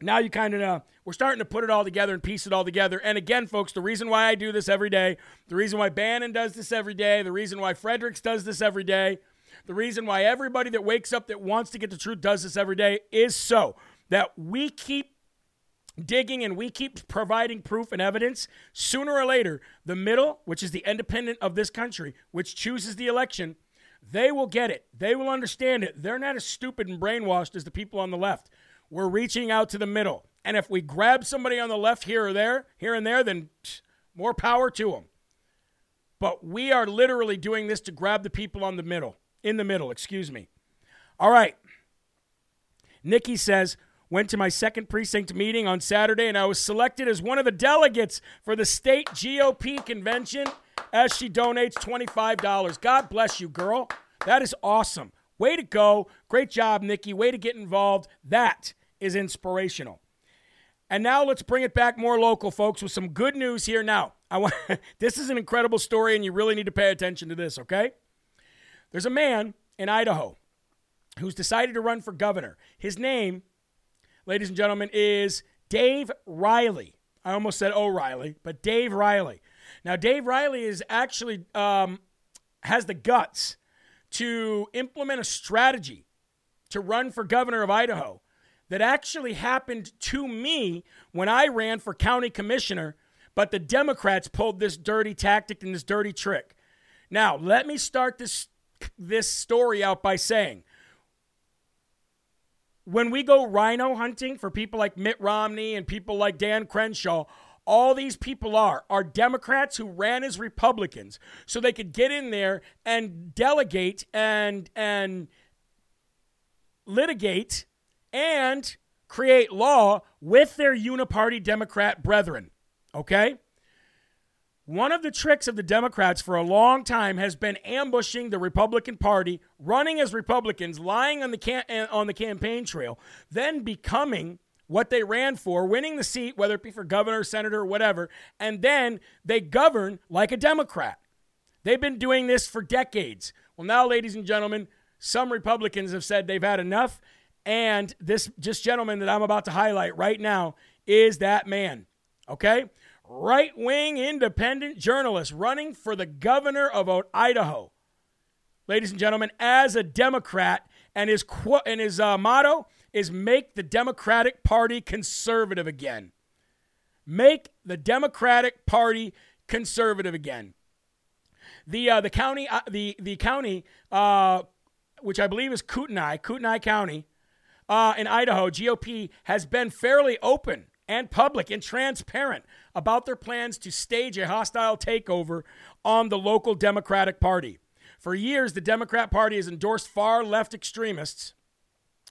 Now you kind of know. We're starting to put it all together and piece it all together. And again, folks, the reason why I do this every day, the reason why Bannon does this every day, the reason why Fredericks does this every day, the reason why everybody that wakes up that wants to get the truth does this every day is so that we keep digging and we keep providing proof and evidence. Sooner or later, the middle, which is the independent of this country, which chooses the election, they will get it. They will understand it. They're not as stupid and brainwashed as the people on the left. We're reaching out to the middle. And if we grab somebody on the left here or there, here and there, then psh, more power to them. But we are literally doing this to grab the people on the middle, in the middle, excuse me. All right. Nikki says, "Went to my second precinct meeting on Saturday, and I was selected as one of the delegates for the state G O P convention as she donates twenty-five dollars. God bless you, girl. That is awesome. Way to go. Great job, Nikki. Way to get involved. That is inspirational. And now let's bring it back more local, folks, with some good news here now. I want this is an incredible story, and you really need to pay attention to this, okay? There's a man in Idaho who's decided to run for governor. His name, ladies and gentlemen, is Dave Riley. I almost said O'Reilly, but Dave Riley. Now, Dave Riley is actually um, has the guts to implement a strategy to run for governor of Idaho that actually happened to me when I ran for county commissioner, but the Democrats pulled this dirty tactic and this dirty trick. Now, let me start this this story out by saying, when we go rhino hunting for people like Mitt Romney and people like Dan Crenshaw, all these people are, are Democrats who ran as Republicans so they could get in there and delegate and, and litigate and create law with their uniparty Democrat brethren, okay? One of the tricks of the Democrats for a long time has been ambushing the Republican Party, running as Republicans, lying on the cam- on the campaign trail, then becoming what they ran for, winning the seat, whether it be for governor, senator, whatever, and then they govern like a Democrat. They've been doing this for decades. Well, now, ladies and gentlemen, some Republicans have said they've had enough, and this just gentleman that I'm about to highlight right now is that man, okay? Right-wing independent journalist running for the governor of Idaho. Ladies and gentlemen, as a Democrat, and his qu- and his uh, motto is make the Democratic Party conservative again. Make the Democratic Party conservative again. The uh, the county uh, the the county uh, which I believe is Kootenai, Kootenai County uh, in Idaho, G O P has been fairly open and public and transparent about their plans to stage a hostile takeover on the local Democratic Party. For years, the Democrat Party has endorsed far-left extremists,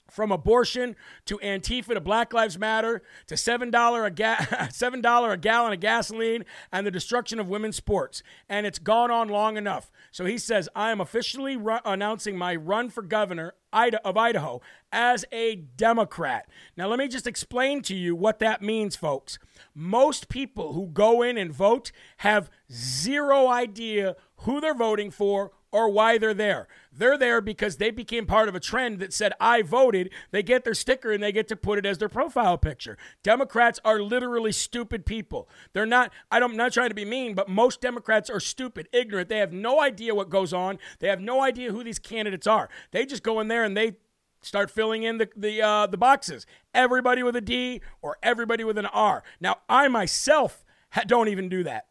from abortion to Antifa to Black Lives Matter to seven dollars a, ga- seven dollars a gallon of gasoline and the destruction of women's sports. And it's gone on long enough. So he says, I am officially ru- announcing my run for governor of Idaho as a Democrat. Now, let me just explain to you what that means, folks. Most people who go in and vote have zero idea who they're voting for or why they're there. They're there because they became part of a trend that said, I voted. They get their sticker and they get to put it as their profile picture. Democrats are literally stupid people. They're not, I don't, I'm not trying to be mean, but most Democrats are stupid, ignorant. They have no idea what goes on. They have no idea who these candidates are. They just go in there and they start filling in the the, uh, the boxes. Everybody with a D or everybody with an R. Now, I myself don't even do that.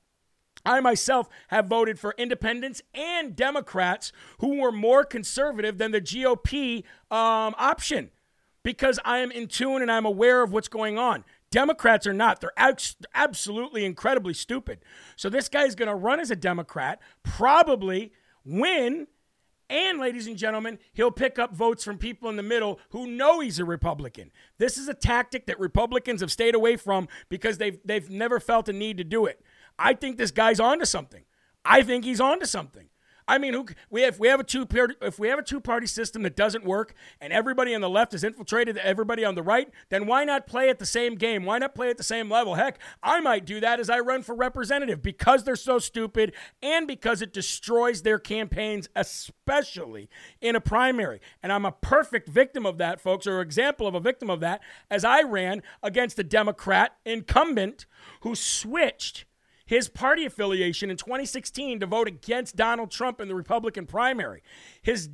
I myself have voted for independents and Democrats who were more conservative than the G O P um, option because I am in tune and I'm aware of what's going on. Democrats are not. They're abs- absolutely incredibly stupid. So this guy is going to run as a Democrat, probably win, and, ladies and gentlemen, he'll pick up votes from people in the middle who know he's a Republican. This is a tactic that Republicans have stayed away from because they've they've never felt a need to do it. I think this guy's onto something. I think he's onto something. I mean, who, we have, we have a two if we have a two-party system that doesn't work and everybody on the left has infiltrated everybody on the right, then why not play at the same game? Why not play at the same level? Heck, I might do that as I run for representative because they're so stupid and because it destroys their campaigns, especially in a primary. And I'm a perfect victim of that, folks, or example of a victim of that, as I ran against a Democrat incumbent who switched his party affiliation in twenty sixteen to vote against Donald Trump in the Republican primary. His,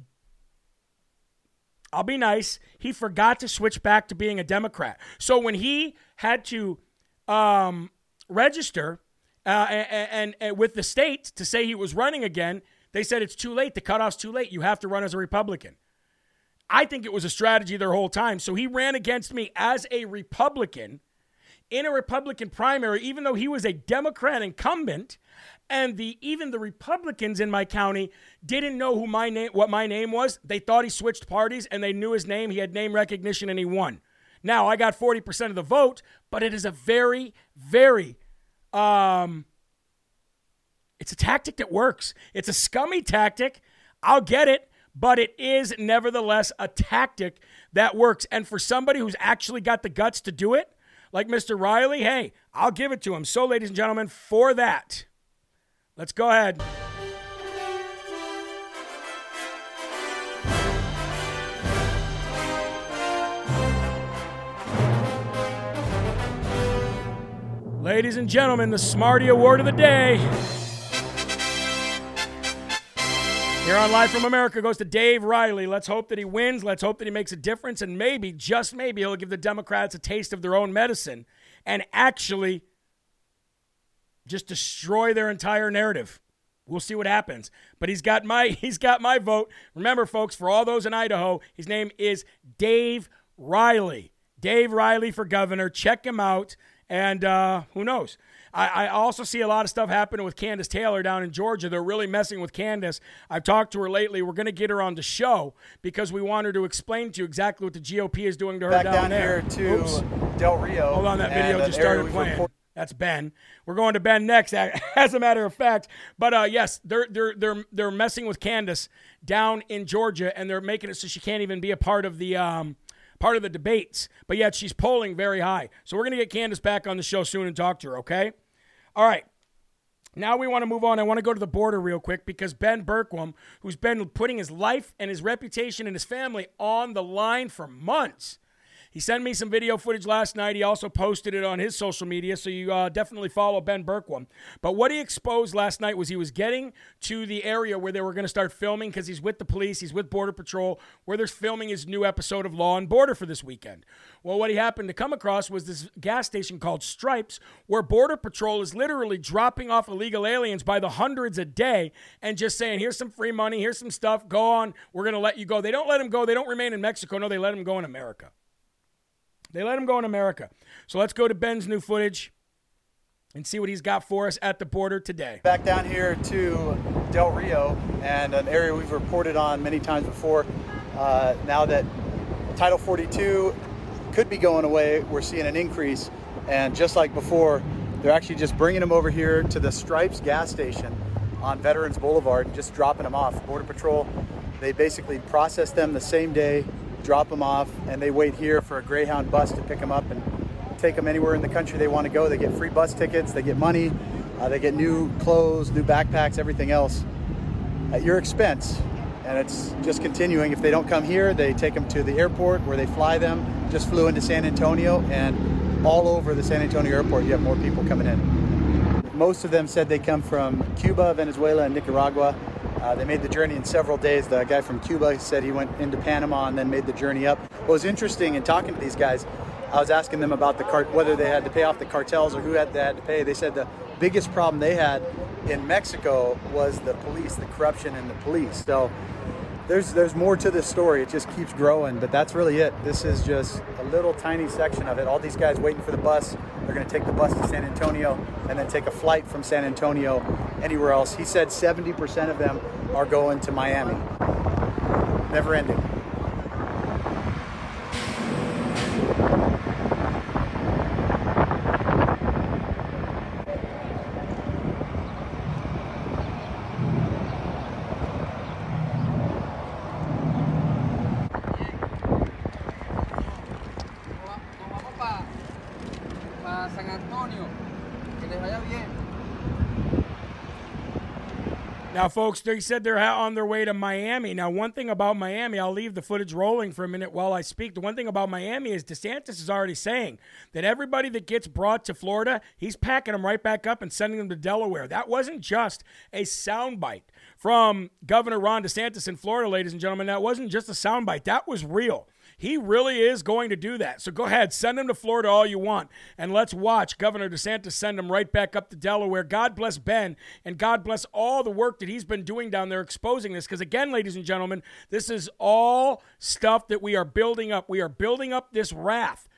I'll be nice, he forgot to switch back to being a Democrat. So when he had to um, register uh, and, and, and with the state to say he was running again, they said it's too late, the cutoff's too late, you have to run as a Republican. I think it was a strategy their whole time. So he ran against me as a Republican in a Republican primary, even though he was a Democrat incumbent, and the even the Republicans in my county didn't know who my name, what my name was. They thought he switched parties, and they knew his name. He had name recognition, and he won. Now, I got forty percent of the vote, but it is a very, very, um, it's a tactic that works. It's a scummy tactic. I'll get it. But it is nevertheless a tactic that works. And for somebody who's actually got the guts to do it, like Mister Riley, hey, I'll give it to him. So, ladies and gentlemen, for that, let's go ahead. Ladies and gentlemen, the Smarty Award of the day here on Live from America goes to Dave Riley. Let's hope that he wins. Let's hope that he makes a difference. And maybe, just maybe, he'll give the Democrats a taste of their own medicine and actually just destroy their entire narrative. We'll see what happens. But he's got my he's got my vote. Remember, folks, for all those in Idaho, his name is Dave Riley. Dave Riley for governor. Check him out. And uh, who knows? I, I also see a lot of stuff happening with Candace Taylor down in Georgia. They're really messing with Candace. I've talked to her lately. We're going to get her on the show because we want her to explain to you exactly what the G O P is doing to her. Back down, down there. Back down here to Oops. Del Rio. Hold on, that video just started playing. Report- That's Ben. We're going to Ben next, as a matter of fact. But uh, yes, they're they're they're they're messing with Candace down in Georgia, and they're making it so she can't even be a part of the um, part of the debates, but yet she's polling very high. So we're going to get Candace back on the show soon and talk to her, okay? All right. Now we want to move on. I want to go to the border real quick because Ben Bergquam, who's been putting his life and his reputation and his family on the line for months, he sent me some video footage last night. He also posted it on his social media, so you uh, definitely follow Ben Bergquam. But what he exposed last night was he was getting to the area where they were going to start filming because he's with the police, he's with Border Patrol, where they're filming his new episode of Law and Border for this weekend. Well, what he happened to come across was this gas station called Stripes where Border Patrol is literally dropping off illegal aliens by the hundreds a day and just saying, here's some free money, here's some stuff, go on, we're going to let you go. They don't let them go. They don't remain in Mexico. No, they let them go in America. They let him go in America. So let's go to Ben's new footage and see what he's got for us at the border today. Back down here to Del Rio, and an area we've reported on many times before. Uh, now that Title forty-two could be going away, we're seeing an increase. And just like before, they're actually just bringing them over here to the Stripes gas station on Veterans Boulevard and just dropping them off. Border Patrol, they basically process them the same day, drop them off, and they wait here for a Greyhound bus to pick them up and take them anywhere in the country they want to go. They get free bus tickets, they get money, uh, they get new clothes, new backpacks, everything else at your expense. And it's just continuing. If they don't come here, they take them to the airport where they fly them. Just flew into San Antonio, and all over the San Antonio airport you have more people coming in. Most of them said they come from Cuba, Venezuela, and Nicaragua. Uh, they made the journey in several days. The guy from Cuba said he went into Panama and then made the journey up. What was interesting in talking to these guys, I was asking them about the cart, whether they had to pay off the cartels or who had they had to pay. They said the biggest problem they had in Mexico was the police, the corruption in the police. So there's there's more to this story. It just keeps growing, but that's really it. This is just a little tiny section of it. All these guys waiting for the bus. They're going to take the bus to San Antonio and then take a flight from San Antonio anywhere else. He said seventy percent of them are going to Miami. Never ending. Now, folks, they said they're on their way to Miami. Now, one thing about Miami, I'll leave the footage rolling for a minute while I speak. The one thing about Miami is DeSantis is already saying that everybody that gets brought to Florida, he's packing them right back up and sending them to Delaware. That wasn't just a soundbite from Governor Ron DeSantis in Florida, ladies and gentlemen. That wasn't just a soundbite. That was real. He really is going to do that. So go ahead, send him to Florida all you want, and let's watch Governor DeSantis send him right back up to Delaware. God bless Ben, and God bless all the work that he's been doing down there exposing this. Because again, ladies and gentlemen, this is all stuff that we are building up. We are building up this wrath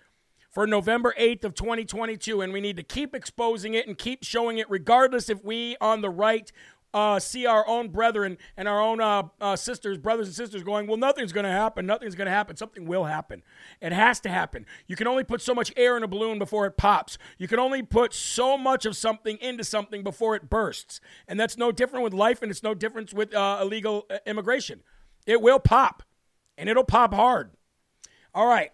for November eighth of twenty twenty-two, and we need to keep exposing it and keep showing it regardless if we on the right Uh, see our own brethren and our own uh, uh, sisters, brothers and sisters going, well, nothing's going to happen. Nothing's going to happen. Something will happen. It has to happen. You can only put so much air in a balloon before it pops. You can only put so much of something into something before it bursts. And that's no different with life, and it's no different with uh, illegal immigration. It will pop, and it'll pop hard. All right.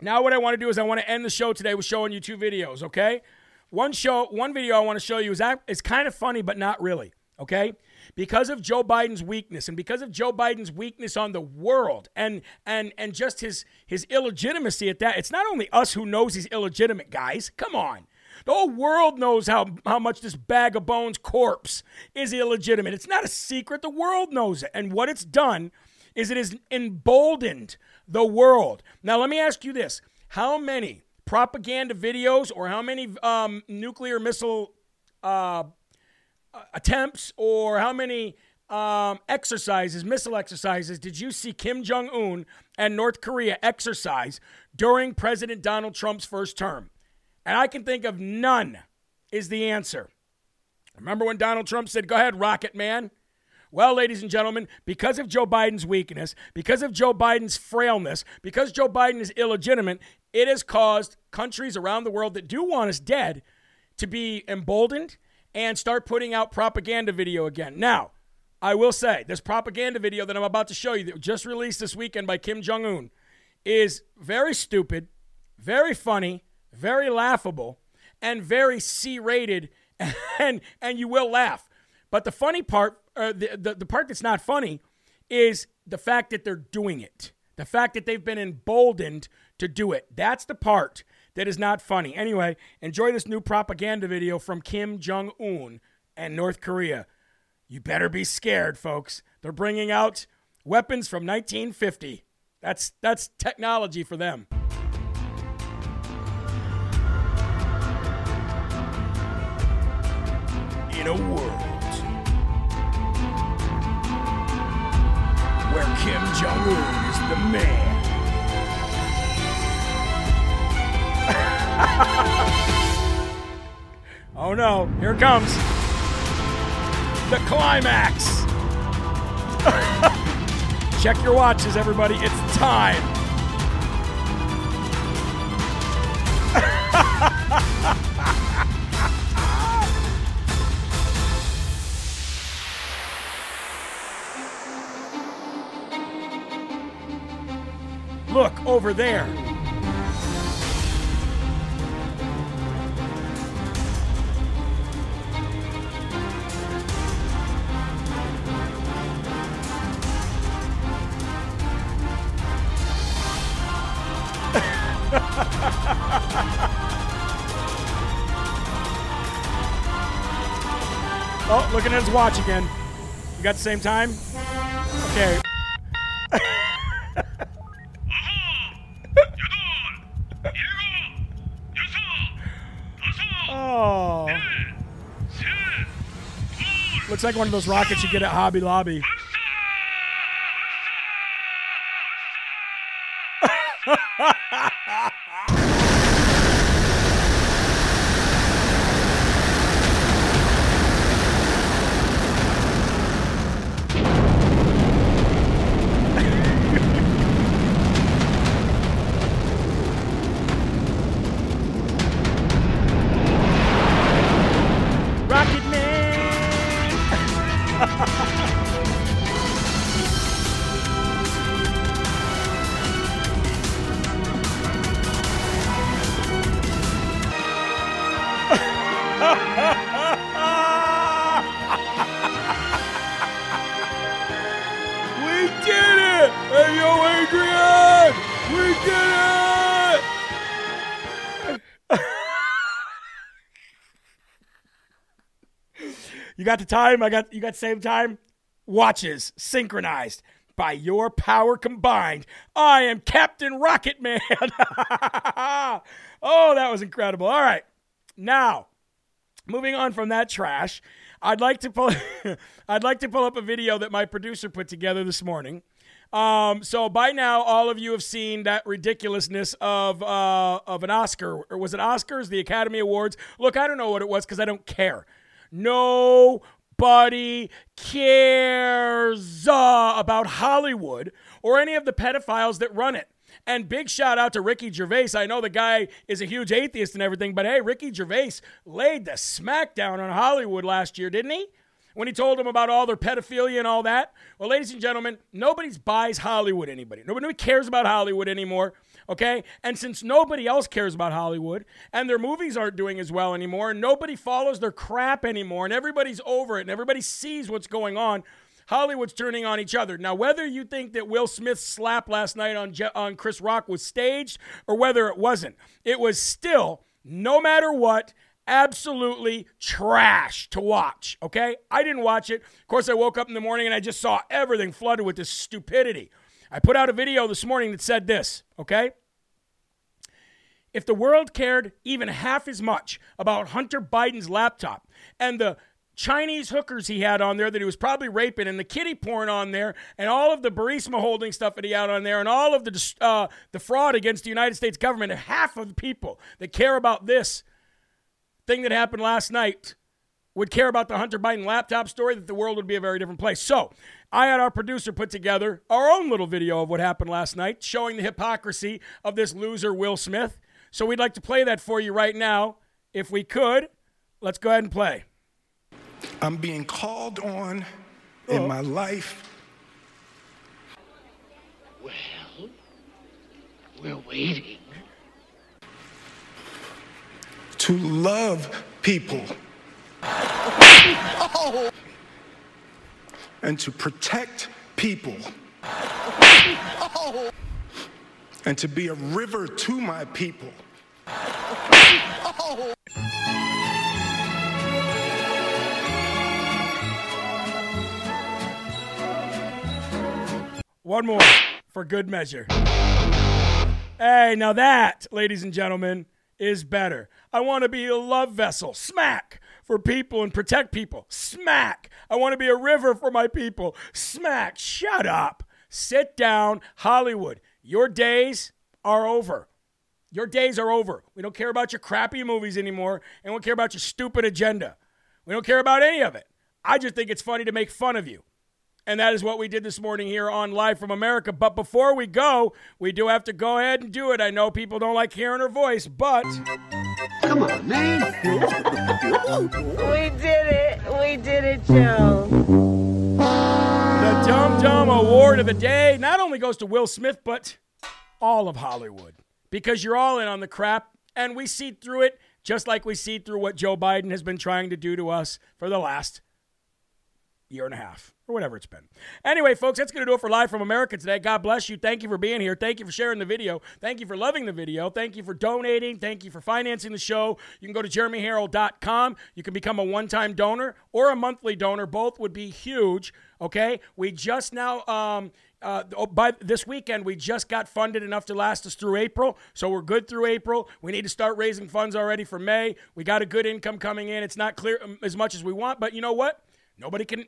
Now what I want to do is I want to end the show today with showing you two videos, okay? One show, one video I want to show you is, is kind of funny, but not really. Okay, because of Joe Biden's weakness and because of Joe Biden's weakness on the world and and and just his his illegitimacy at that. It's not only us who knows he's illegitimate, guys. Come on. The whole world knows how, how much this bag of bones corpse is illegitimate. It's not a secret. The world knows it. And what it's done is it has emboldened the world. Now, let me ask you this. How many propaganda videos or how many um, nuclear missile uh attempts or how many um, exercises, missile exercises, did you see Kim Jong-un and North Korea exercise during President Donald Trump's first term? And I can think of none is the answer. Remember when Donald Trump said, go ahead, rocket man? Well, ladies and gentlemen, because of Joe Biden's weakness, because of Joe Biden's frailness, because Joe Biden is illegitimate, it has caused countries around the world that do want us dead to be emboldened and start putting out propaganda video again. Now, I will say, this propaganda video that I'm about to show you that was just released this weekend by Kim Jong-un is very stupid, very funny, very laughable, and very C-rated, and and you will laugh. But the funny part, or the, the, the part that's not funny, is the fact that they're doing it. The fact that they've been emboldened to do it. That's the part that is not funny. Anyway, enjoy this new propaganda video from Kim Jong-un and North Korea. You better be scared, folks. They're bringing out weapons from nineteen fifty. That's that's technology for them. In a world where Kim Jong-un is the man. Oh no, here it comes. The climax. Check your watches, everybody. It's time. Look over there. Oh, looking at his watch again. You got the same time? Okay. Oh. Looks like one of those rockets you get at Hobby Lobby. Got the time? I got you. Got same time. Watches synchronized by your power combined. I am Captain Rocket Man. Oh, that was incredible. All right, now moving on from that trash, I'd like to pull. I'd like to pull up a video that my producer put together this morning. Um, so by now, all of you have seen that ridiculousness of uh, of an Oscar, or was it Oscars? The Academy Awards. Look, I don't know what it was because I don't care. Nobody cares uh, about Hollywood or any of the pedophiles that run it. And big shout out to Ricky Gervais. I know the guy is a huge atheist and everything, but hey, Ricky Gervais laid the smackdown on Hollywood last year, didn't he? When he told them about all their pedophilia and all that. Well, ladies and gentlemen, nobody buys Hollywood anybody. Nobody cares about Hollywood anymore. Okay, and since nobody else cares about Hollywood and their movies aren't doing as well anymore and nobody follows their crap anymore and everybody's over it and everybody sees what's going on, Hollywood's turning on each other. Now, whether you think that Will Smith's slap last night on Je- on Chris Rock was staged or whether it wasn't, it was still, no matter what, absolutely trash to watch, okay? I didn't watch it. Of course, I woke up in the morning and I just saw everything flooded with this stupidity. I put out a video this morning that said this, okay? If the world cared even half as much about Hunter Biden's laptop and the Chinese hookers he had on there that he was probably raping and the kiddie porn on there and all of the Burisma holding stuff that he had on there and all of the uh, the fraud against the United States government, and half of the people that care about this thing that happened last night would care about the Hunter Biden laptop story, that the world would be a very different place. So I had our producer put together our own little video of what happened last night, showing the hypocrisy of this loser Will Smith. So we'd like to play that for you right now. If we could, let's go ahead and play. I'm being called on oh. in my life. Well, We're waiting. To love people. Oh. And to protect people. Oh. And to be a river to my people. Oh. One more for good measure. Hey, now that, ladies and gentlemen, is better. I want to be a love vessel. Smack. For people and protect people. Smack. I want to be a river for my people. Smack. Shut up. Sit down. Hollywood, your days are over. Your days are over. We don't care about your crappy movies anymore, and we don't care about your stupid agenda. We don't care about any of it. I just think it's funny to make fun of you. And that is what we did this morning here on Live from America. But before we go, we do have to go ahead and do it. I know people don't like hearing her voice, but... Come on, man. We did it. We did it, Joe. The Dumb Dumb Award of the day not only goes to Will Smith, but all of Hollywood. Because you're all in on the crap, and we see through it just like we see through what Joe Biden has been trying to do to us for the last year and a half. Or whatever it's been. Anyway, folks, that's going to do it for Live from America today. God bless you. Thank you for being here. Thank you for sharing the video. Thank you for loving the video. Thank you for donating. Thank you for financing the show. You can go to jeremy herrell dot com. You can become a one-time donor or a monthly donor. Both would be huge, okay? We just now... Um, Uh, by this weekend, we just got funded enough to last us through April, so we're good through April. We need to start raising funds already for May. We got a good income coming in. It's not clear as much as we want, but you know what? Nobody can...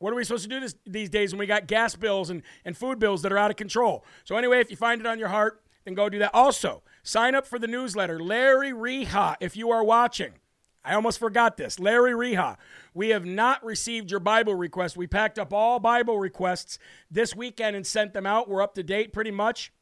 What are we supposed to do this, these days when we got gas bills and, and food bills that are out of control? So anyway, if you find it on your heart, then go do that. Also, sign up for the newsletter. Larry Reha, if you are watching. I almost forgot this. Larry Reha, we have not received your Bible request. We packed up all Bible requests this weekend and sent them out. We're up to date pretty much.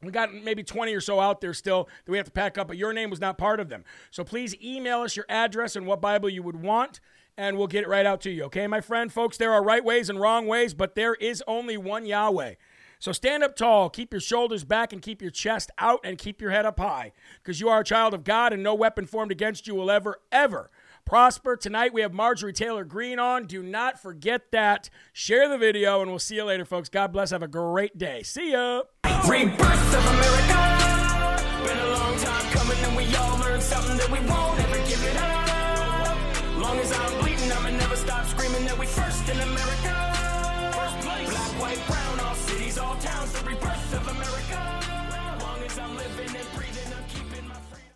We got maybe twenty or so out there still that we have to pack up, but your name was not part of them. So please email us your address and what Bible you would want, and we'll get it right out to you, okay, my friend? Folks, there are right ways and wrong ways, but there is only one Yahweh. So stand up tall, keep your shoulders back, and keep your chest out, and keep your head up high, because you are a child of God, and no weapon formed against you will ever, ever prosper. Tonight, we have Marjorie Taylor Greene on. Do not forget that. Share the video, and we'll see you later, folks. God bless. Have a great day. See ya. Rebirth of America. Been a long time coming, and we all learned something that we won't ever give it up. Long as I'm bleeding, I'ma never stop screaming that we first in America. First place. Black, white, brown, all cities, all towns, the rebirth of America.